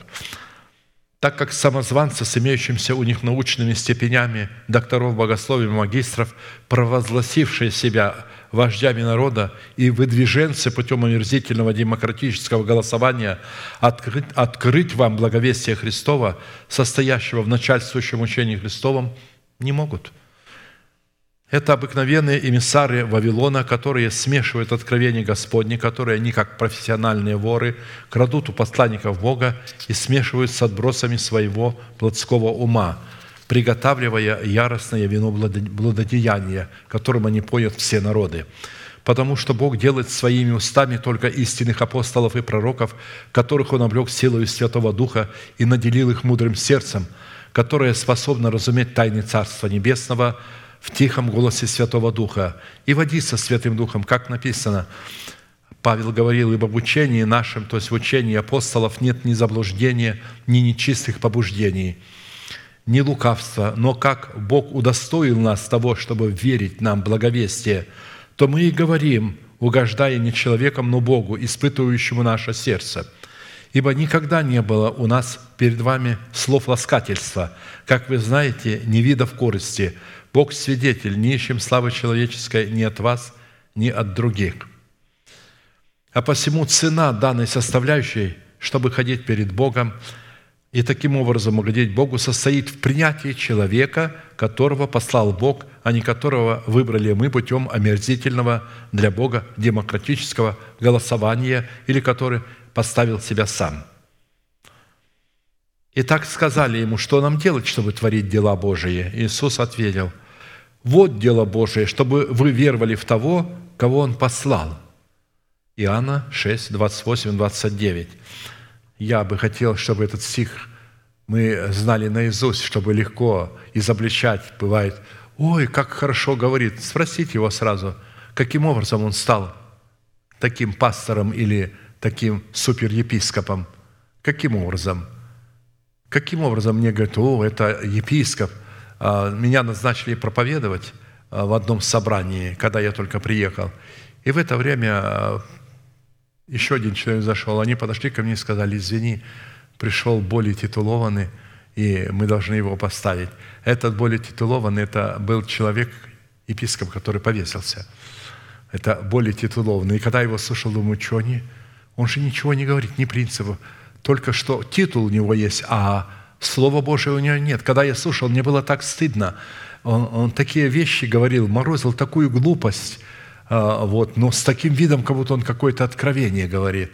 Так как самозванцы с имеющимися у них научными степенями докторов богословия, магистров, провозгласившие себя вождями народа и выдвиженцы путем омерзительного демократического голосования открыть, открыть вам благовестие Христова, состоящего в начальствующем учении Христовом, не могут. Это обыкновенные эмиссары Вавилона, которые смешивают откровения Господни, которые они, как профессиональные воры, крадут у посланников Бога и смешивают с отбросами своего плотского ума, приготавливая яростное вино блудодеяния, которым они поят все народы. Потому что Бог делает своими устами только истинных апостолов и пророков, которых Он облек силою Святого Духа и наделил их мудрым сердцем, которое способно разуметь тайны Царства Небесного в тихом голосе Святого Духа и водиться Святым Духом, как написано. Павел говорил, ибо в учении нашем, то есть в учении апостолов, нет ни заблуждения, ни нечистых побуждений, не лукавство, но как Бог удостоил нас того, чтобы верить нам благовестие, то мы и говорим, угождая не человеком, но Богу, испытывающему наше сердце. Ибо никогда не было у нас перед вами слов ласкательства, как вы знаете, не видов корысти. Бог свидетель, не ищем славы человеческой ни от вас, ни от других. А посему цена данной составляющей, чтобы ходить перед Богом, и таким образом угодить Богу, состоит в принятии человека, которого послал Бог, а не которого выбрали мы путем омерзительного для Бога демократического голосования или который поставил себя сам. И так сказали ему, что нам делать, чтобы творить дела Божии? Иисус ответил, вот дело Божие, чтобы вы веровали в того, кого Он послал. Иоанна шесть, двадцать восемь, двадцать девять. Я бы хотел, чтобы этот стих мы знали наизусть, чтобы легко изобличать. Бывает, ой, как хорошо говорит. Спросите его сразу, каким образом он стал таким пастором или таким суперепископом. Каким образом? Каким образом мне говорят, о, это епископ. Меня назначили проповедовать в одном собрании, когда я только приехал. И в это время... Еще один человек зашел, они подошли ко мне и сказали, извини, пришел более титулованный, и мы должны его поставить. Этот более титулованный, это был человек, епископ, который повесился. Это более титулованный. И когда я его слушал, думаю, что они? Он же ничего не говорит, ни принципов. Только что титул у него есть, а Слова Божьего у него нет. Когда я слушал, мне было так стыдно. Он, он такие вещи говорил, морозил такую глупость, Вот, но с таким видом, как будто он какое-то откровение говорит.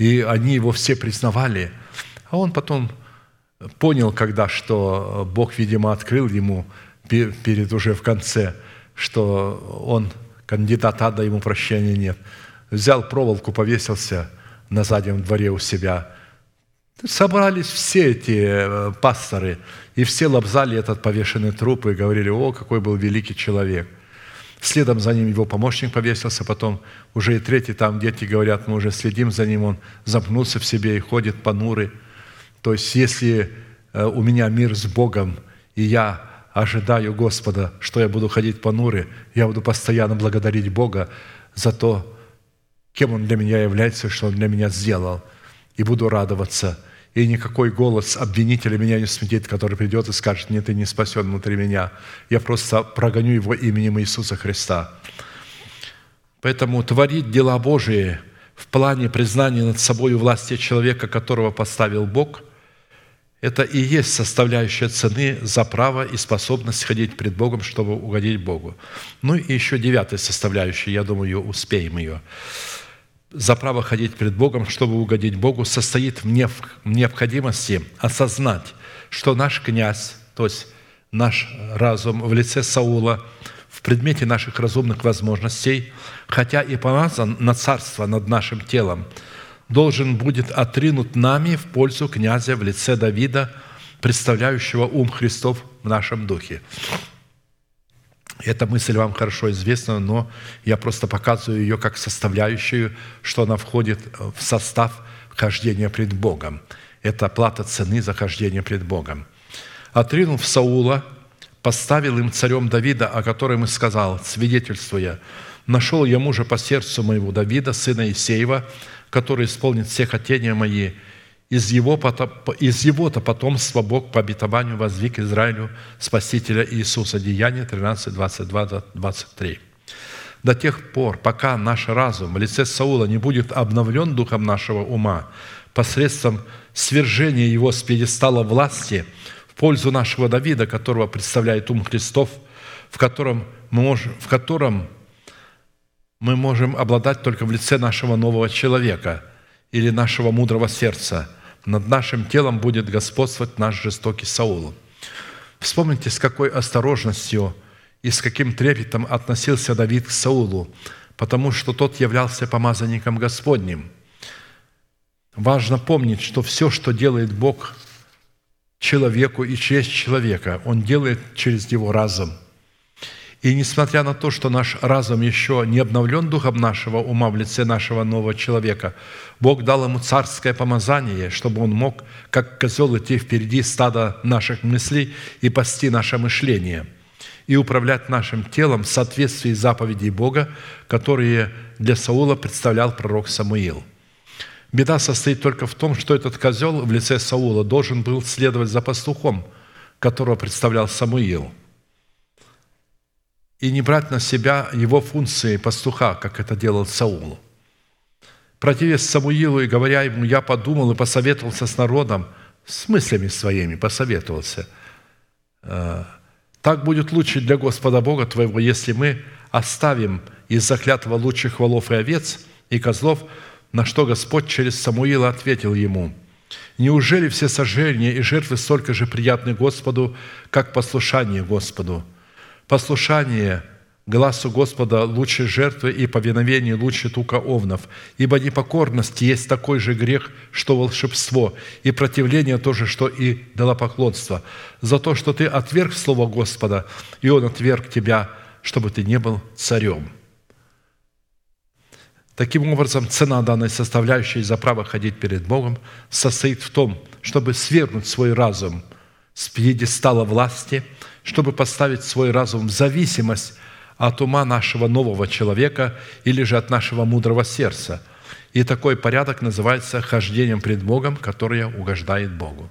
И они его все признавали. А он потом понял, когда, что Бог, видимо, открыл ему перед уже в конце, что он, кандидат ада, ему прощения нет. Взял проволоку, повесился на заднем дворе у себя. Собрались все эти пасторы, и все лобзали этот повешенный труп и говорили, о, какой был великий человек. Следом за ним его помощник повесился, потом уже и третий, там дети говорят, мы уже следим за ним, он замкнулся в себе и ходит понурый. То есть, если у меня мир с Богом, и я ожидаю Господа, что я буду ходить понурый, я буду постоянно благодарить Бога за то, кем Он для меня является, что Он для меня сделал, и буду радоваться. И никакой голос обвинителя меня не смутит, который придет и скажет, нет, ты не спасен внутри меня. Я просто прогоню его именем Иисуса Христа. Поэтому творить дела Божии в плане признания над собой власти человека, которого поставил Бог, это и есть составляющая цены за право и способность ходить пред Богом, чтобы угодить Богу. Ну и еще девятая составляющая, я думаю, успеем ее. За право ходить пред Богом, чтобы угодить Богу, состоит в необходимости осознать, что наш князь, то есть наш разум в лице Саула, в предмете наших разумных возможностей, хотя и помазан на царство над нашим телом, должен будет отринут нами в пользу князя в лице Давида, представляющего ум Христов в нашем духе. Эта мысль вам хорошо известна, но я просто показываю ее как составляющую, что она входит в состав хождения пред Богом. Это плата цены за хождение пред Богом. «Отринув Саула, поставил им царем Давида, о котором и сказал, свидетельствуя, нашел я мужа по сердцу моего Давида, сына Исеева, который исполнит все хотения мои. Из его из его-то потомства Бог по обетованию воздвиг Израилю Спасителя Иисуса». Деяния тринадцать, двадцать два, двадцать три. До тех пор, пока наш разум в лице Саула не будет обновлен духом нашего ума посредством свержения его с пьедестала власти в пользу нашего Давида, которого представляет ум Христов, в котором мы можем, в котором мы можем обладать только в лице нашего нового человека или нашего мудрого сердца, над нашим телом будет господствовать наш жестокий Саул. Вспомните, с какой осторожностью и с каким трепетом относился Давид к Саулу, потому что тот являлся помазанником Господним. Важно помнить, что все, что делает Бог человеку и через человека, Он делает через его разум. И несмотря на то, что наш разум еще не обновлен духом нашего ума в лице нашего нового человека, Бог дал ему царское помазание, чтобы он мог, как козел, идти впереди стада наших мыслей и пасти наше мышление и управлять нашим телом в соответствии с заповедей Бога, которые для Саула представлял пророк Самуил. Беда состоит только в том, что этот козел в лице Саула должен был следовать за пастухом, которого представлял Самуил, и не брать на себя его функции пастуха, как это делал Саул. Противясь Самуилу и говоря ему, я подумал и посоветовался с народом, с мыслями своими посоветовался. Так будет лучше для Господа Бога твоего, если мы оставим из-за клятва лучших волов и овец и козлов, на что Господь через Самуила ответил ему, неужели все сожжения и жертвы столько же приятны Господу, как послушание Господу? Послушание гласу Господа лучше жертвы и повиновение лучше тука овнов, ибо непокорность есть такой же грех, что волшебство, и противление то же, что и идолопоклонство. За то, что ты отверг слово Господа, и Он отверг тебя, чтобы ты не был царем». Таким образом, цена данной составляющей за право ходить перед Богом состоит в том, чтобы свергнуть свой разум с пьедестала власти, чтобы поставить свой разум в зависимость от ума нашего нового человека или же от нашего мудрого сердца. И такой порядок называется хождением пред Богом, которое угождает Богу.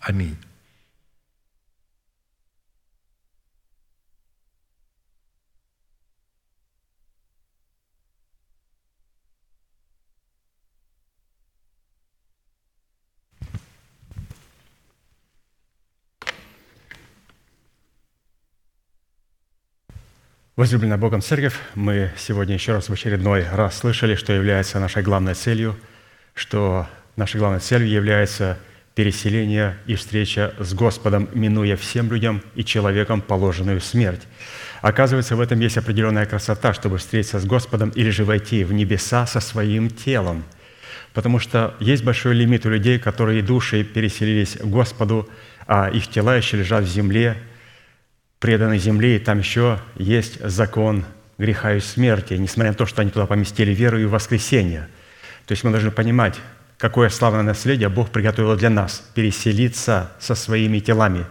Аминь. Возлюбленная Богом Церковь, мы сегодня еще раз в очередной раз слышали, что является нашей главной целью, что нашей главной целью является переселение и встреча с Господом, минуя всем людям и человекам положенную смерть. Оказывается, в этом есть определенная красота, чтобы встретиться с Господом или же войти в небеса со своим телом. Потому что есть большой лимит у людей, которые души переселились к Господу, а их тела еще лежат в земле, преданы земле, и там еще есть закон греха и смерти, несмотря на то, что они туда поместили веру и воскресение. То есть мы должны понимать, какое славное наследие Бог приготовил для нас – переселиться со своими телами.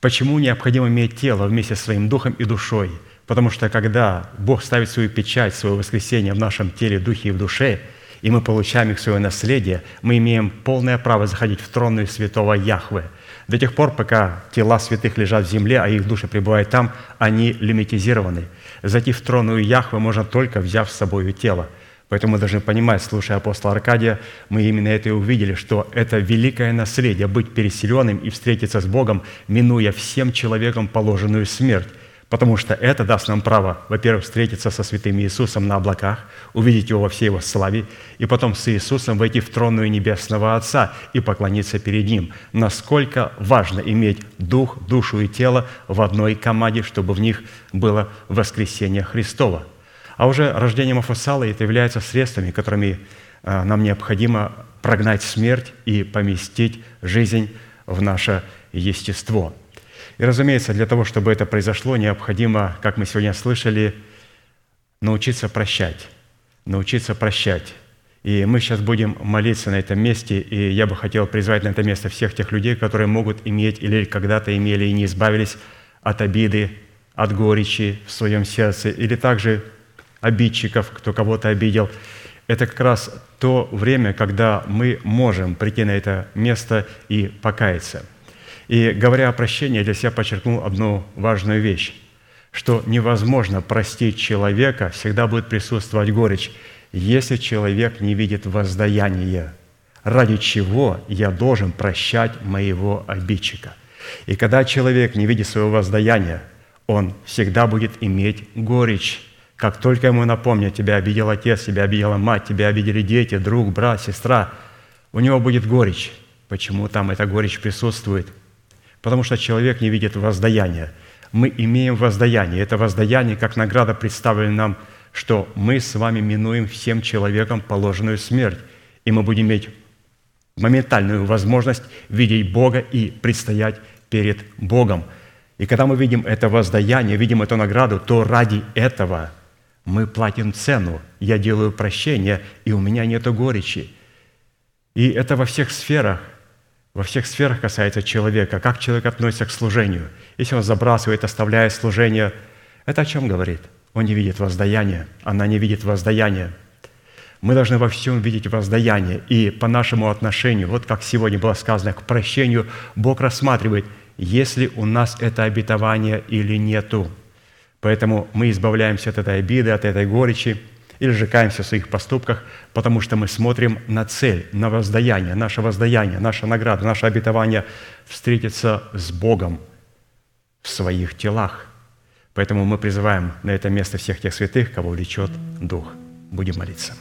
Почему необходимо иметь тело вместе со своим духом и душой? Потому что когда Бог ставит свою печать, свое воскресение в нашем теле, духе и в душе, и мы получаем их свое наследие, мы имеем полное право заходить в тронную святого Яхве. До тех пор, пока тела святых лежат в земле, а их души пребывают там, они лимитизированы. Зайти в тронную Яхве можно только, взяв с собой тело. Поэтому мы должны понимать, слушая апостола Аркадия, мы именно это и увидели, что это великое наследие – быть переселенным и встретиться с Богом, минуя всем человеком положенную смерть. Потому что это даст нам право, во-первых, встретиться со святым Иисусом на облаках, увидеть Его во всей Его славе, и потом с Иисусом войти в тронную Небесного Отца и поклониться перед Ним. Насколько важно иметь дух, душу и тело в одной команде, чтобы в них было воскресение Христово. А уже рождение Мафусала это является средствами, которыми нам необходимо прогнать смерть и поместить жизнь в наше естество. И, разумеется, для того, чтобы это произошло, необходимо, как мы сегодня слышали, научиться прощать, научиться прощать. И мы сейчас будем молиться на этом месте, и я бы хотел призвать на это место всех тех людей, которые могут иметь или когда-то имели и не избавились от обиды, от горечи в своем сердце, или также обидчиков, кто кого-то обидел. Это как раз то время, когда мы можем прийти на это место и покаяться. И говоря о прощении, я для себя подчеркнул одну важную вещь, что невозможно простить человека, всегда будет присутствовать горечь, если человек не видит воздаяния, ради чего я должен прощать моего обидчика. И когда человек не видит своего воздаяния, он всегда будет иметь горечь. Как только ему напомнят, тебя обидел отец, тебя обидела мать, тебя обидели дети, друг, брат, сестра, у него будет горечь. Почему там эта горечь присутствует? Потому что человек не видит воздаяния. Мы имеем воздаяние. Это воздаяние, как награда, представлено нам, что мы с вами минуем всем человеком положенную смерть, и мы будем иметь моментальную возможность видеть Бога и предстоять перед Богом. И когда мы видим это воздаяние, видим эту награду, то ради этого мы платим цену. Я делаю прощение, и у меня нет горечи. И это во всех сферах, во всех сферах касается человека, как человек относится к служению. Если он забрасывает, оставляя служение, это о чем говорит? Он не видит воздаяния, она не видит воздаяния. Мы должны во всем видеть воздаяние. И по нашему отношению, вот как сегодня было сказано, к прощению Бог рассматривает, есть ли у нас это обетование или нету. Поэтому мы избавляемся от этой обиды, от этой горечи, или же каемся в своих поступках, потому что мы смотрим на цель, на воздаяние, наше воздаяние, наша награда, наше обетование встретиться с Богом в своих телах. Поэтому мы призываем на это место всех тех святых, кого влечет Дух. Будем молиться.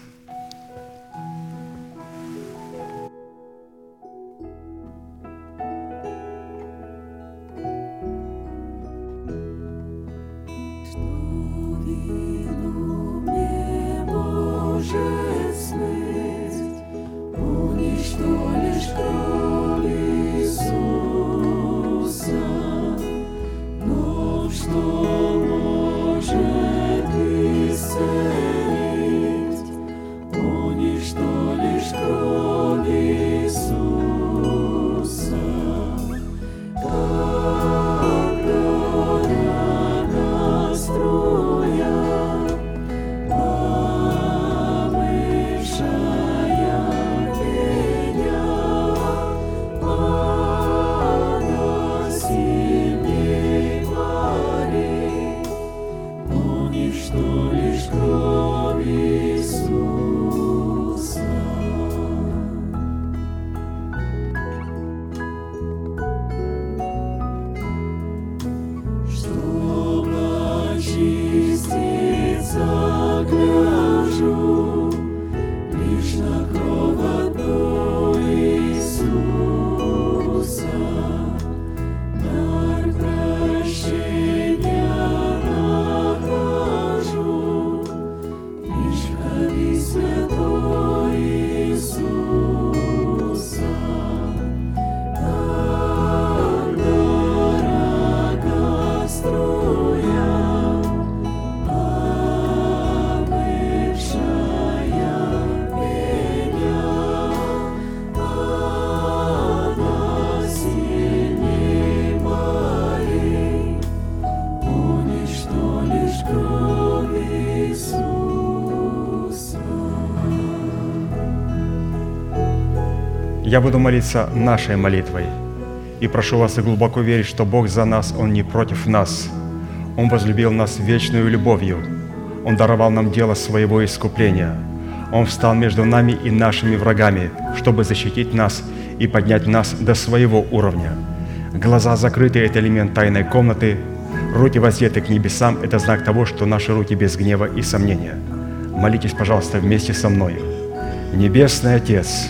Я буду молиться нашей молитвой и прошу вас и глубоко верить, что Бог за нас, Он не против нас. Он возлюбил нас вечную любовью. Он даровал нам дело своего искупления. Он встал между нами и нашими врагами, чтобы защитить нас и поднять нас до своего уровня. Глаза закрыты – это элемент тайной комнаты. Руки воздеты к небесам – это знак того, что наши руки без гнева и сомнения. Молитесь, пожалуйста, вместе со мной. Небесный Отец,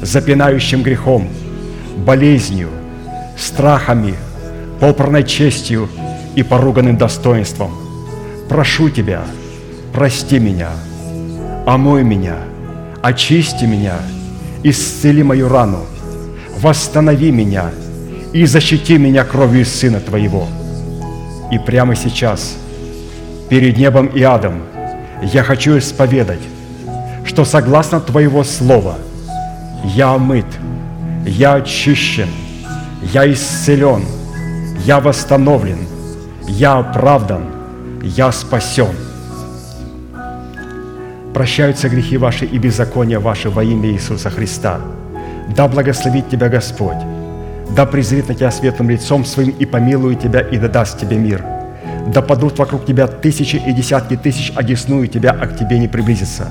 запинающим грехом, болезнью, страхами, попранной честью и поруганным достоинством. Прошу Тебя, прости меня, омой меня, очисти меня, исцели мою рану, восстанови меня и защити меня кровью Сына Твоего. И прямо сейчас, перед небом и адом, я хочу исповедать, что согласно Твоего Слова я омыт, я очищен, я исцелен, я восстановлен, я оправдан, я спасен. Прощаются грехи ваши и беззакония ваши во имя Иисуса Христа. Да благословит тебя Господь, да презрит на тебя светлым лицом своим и помилует тебя, и да даст тебе мир. Да падут вокруг тебя тысячи и десятки тысяч, одесную тебя, а к тебе не приблизится.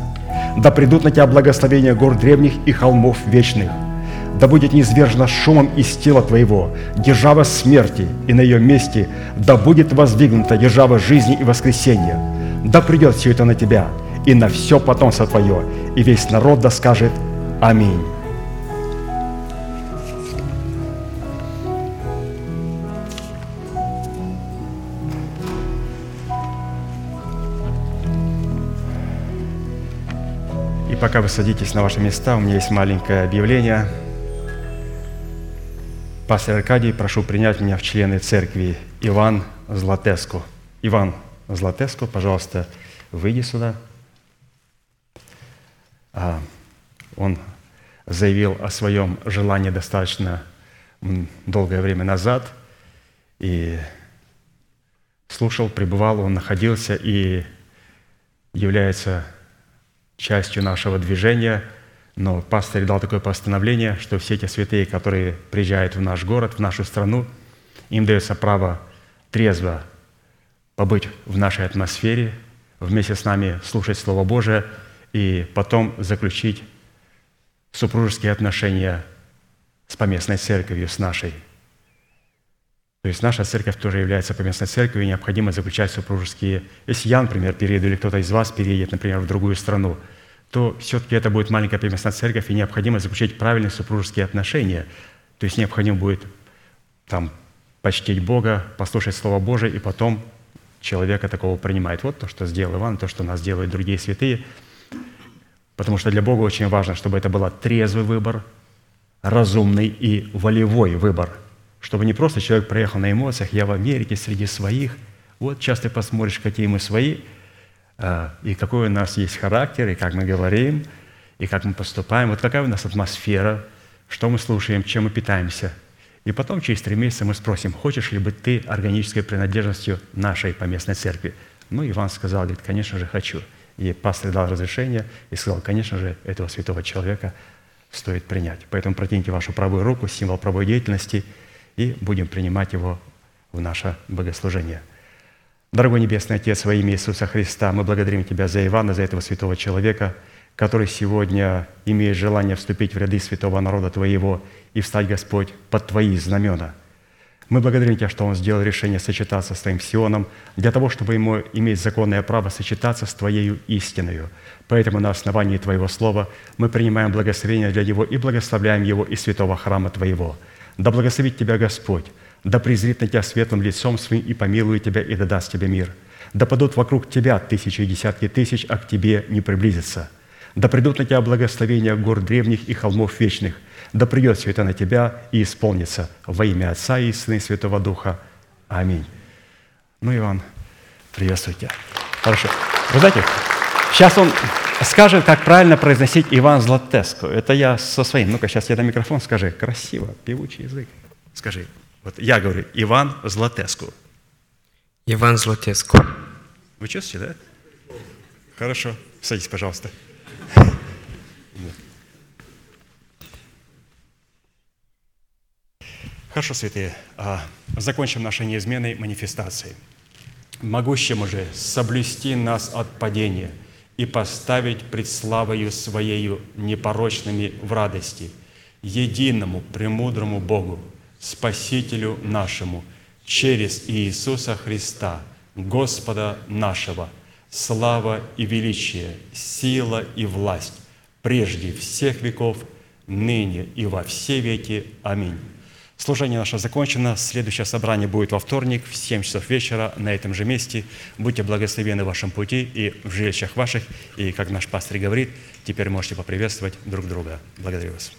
Да придут на тебя благословения гор древних и холмов вечных. Да будет низвержена шумом из тела твоего держава смерти, и на ее месте да будет воздвигнута держава жизни и воскресения. Да придет все это на тебя, и на все потомство твое, и весь народ да скажет «Аминь». И пока вы садитесь на ваши места, у меня есть маленькое объявление. Пастор Аркадий, прошу принять меня в члены церкви. Иван Zlatescu. Иван Zlatescu, пожалуйста, выйди сюда. Он заявил о своем желании достаточно долгое время назад и слушал, пребывал, он находился и является частью нашего движения. Но пастор дал такое постановление, что все эти святые, которые приезжают в наш город, в нашу страну, им дается право трезво побыть в нашей атмосфере, вместе с нами слушать Слово Божие, и потом заключить супружеские отношения с поместной церковью, с нашей. То есть наша церковь тоже является поместной церковью, и необходимо заключать супружеские. Если я, например, перееду, или кто-то из вас переедет, например, в другую страну, то все-таки это будет маленькая поместная церковь, и необходимо заключить правильные супружеские отношения. То есть необходимо будет там почтить Бога, послушать Слово Божие, и потом человека такого принимает. Вот то, что сделал Иван, то, что нас делают другие святые. Потому что для Бога очень важно, чтобы это был трезвый выбор, разумный и волевой выбор. Чтобы не просто человек проехал на эмоциях, я в Америке среди своих. Вот часто посмотришь, какие мы свои, и какой у нас есть характер, и как мы говорим, и как мы поступаем. Вот какая у нас атмосфера, что мы слушаем, чем мы питаемся. И потом через три месяца мы спросим, хочешь ли быть ты органической принадлежностью нашей поместной церкви? Ну, Иван сказал, говорит, конечно же, хочу. И пастор дал разрешение и сказал, конечно же, этого святого человека стоит принять. Поэтому протяните вашу правую руку, символ правой деятельности, и будем принимать его в наше богослужение. Дорогой Небесный Отец, во имя Иисуса Христа, мы благодарим Тебя за Ивана, за этого святого человека, который сегодня имеет желание вступить в ряды святого народа Твоего и встать, Господь, под Твои знамена. Мы благодарим Тебя, что Он сделал решение сочетаться с Твоим Сионом для того, чтобы Ему иметь законное право сочетаться с Твоею истиною. Поэтому на основании Твоего Слова мы принимаем благословение для Него и благословляем Его из святого храма Твоего. Да благословит Тебя Господь, да презрит на Тебя светлым лицом своим и помилует Тебя, и да даст Тебе мир. Да падут вокруг Тебя тысячи и десятки тысяч, а к Тебе не приблизится. Да придут на Тебя благословения гор древних и холмов вечных, да придет все это на тебя и исполнится во имя Отца и Сына и Святого Духа. Аминь. Ну, Иван, приветствую тебя. Хорошо. Вы знаете, сейчас он скажет, как правильно произносить Иван Zlatescu. Это я со своим. Ну-ка, сейчас я на микрофон скажи. Красиво, певучий язык. Скажи. Вот я говорю, Иван Zlatescu. Иван Zlatescu. Вы чувствуете, да? Хорошо. Садись, пожалуйста. Хорошо, святые, закончим нашей неизменной манифестацией. Могущему же соблюсти нас от падения и поставить пред славою Своею непорочными в радости, единому, премудрому Богу, Спасителю нашему, через Иисуса Христа, Господа нашего, слава и величие, сила и власть, прежде всех веков, ныне и во все веки. Аминь. Служение наше закончено. Следующее собрание будет во вторник в семь часов вечера на этом же месте. Будьте благословены в вашем пути и в жилищах ваших. И, как наш пастырь говорит, теперь можете поприветствовать друг друга. Благодарю вас.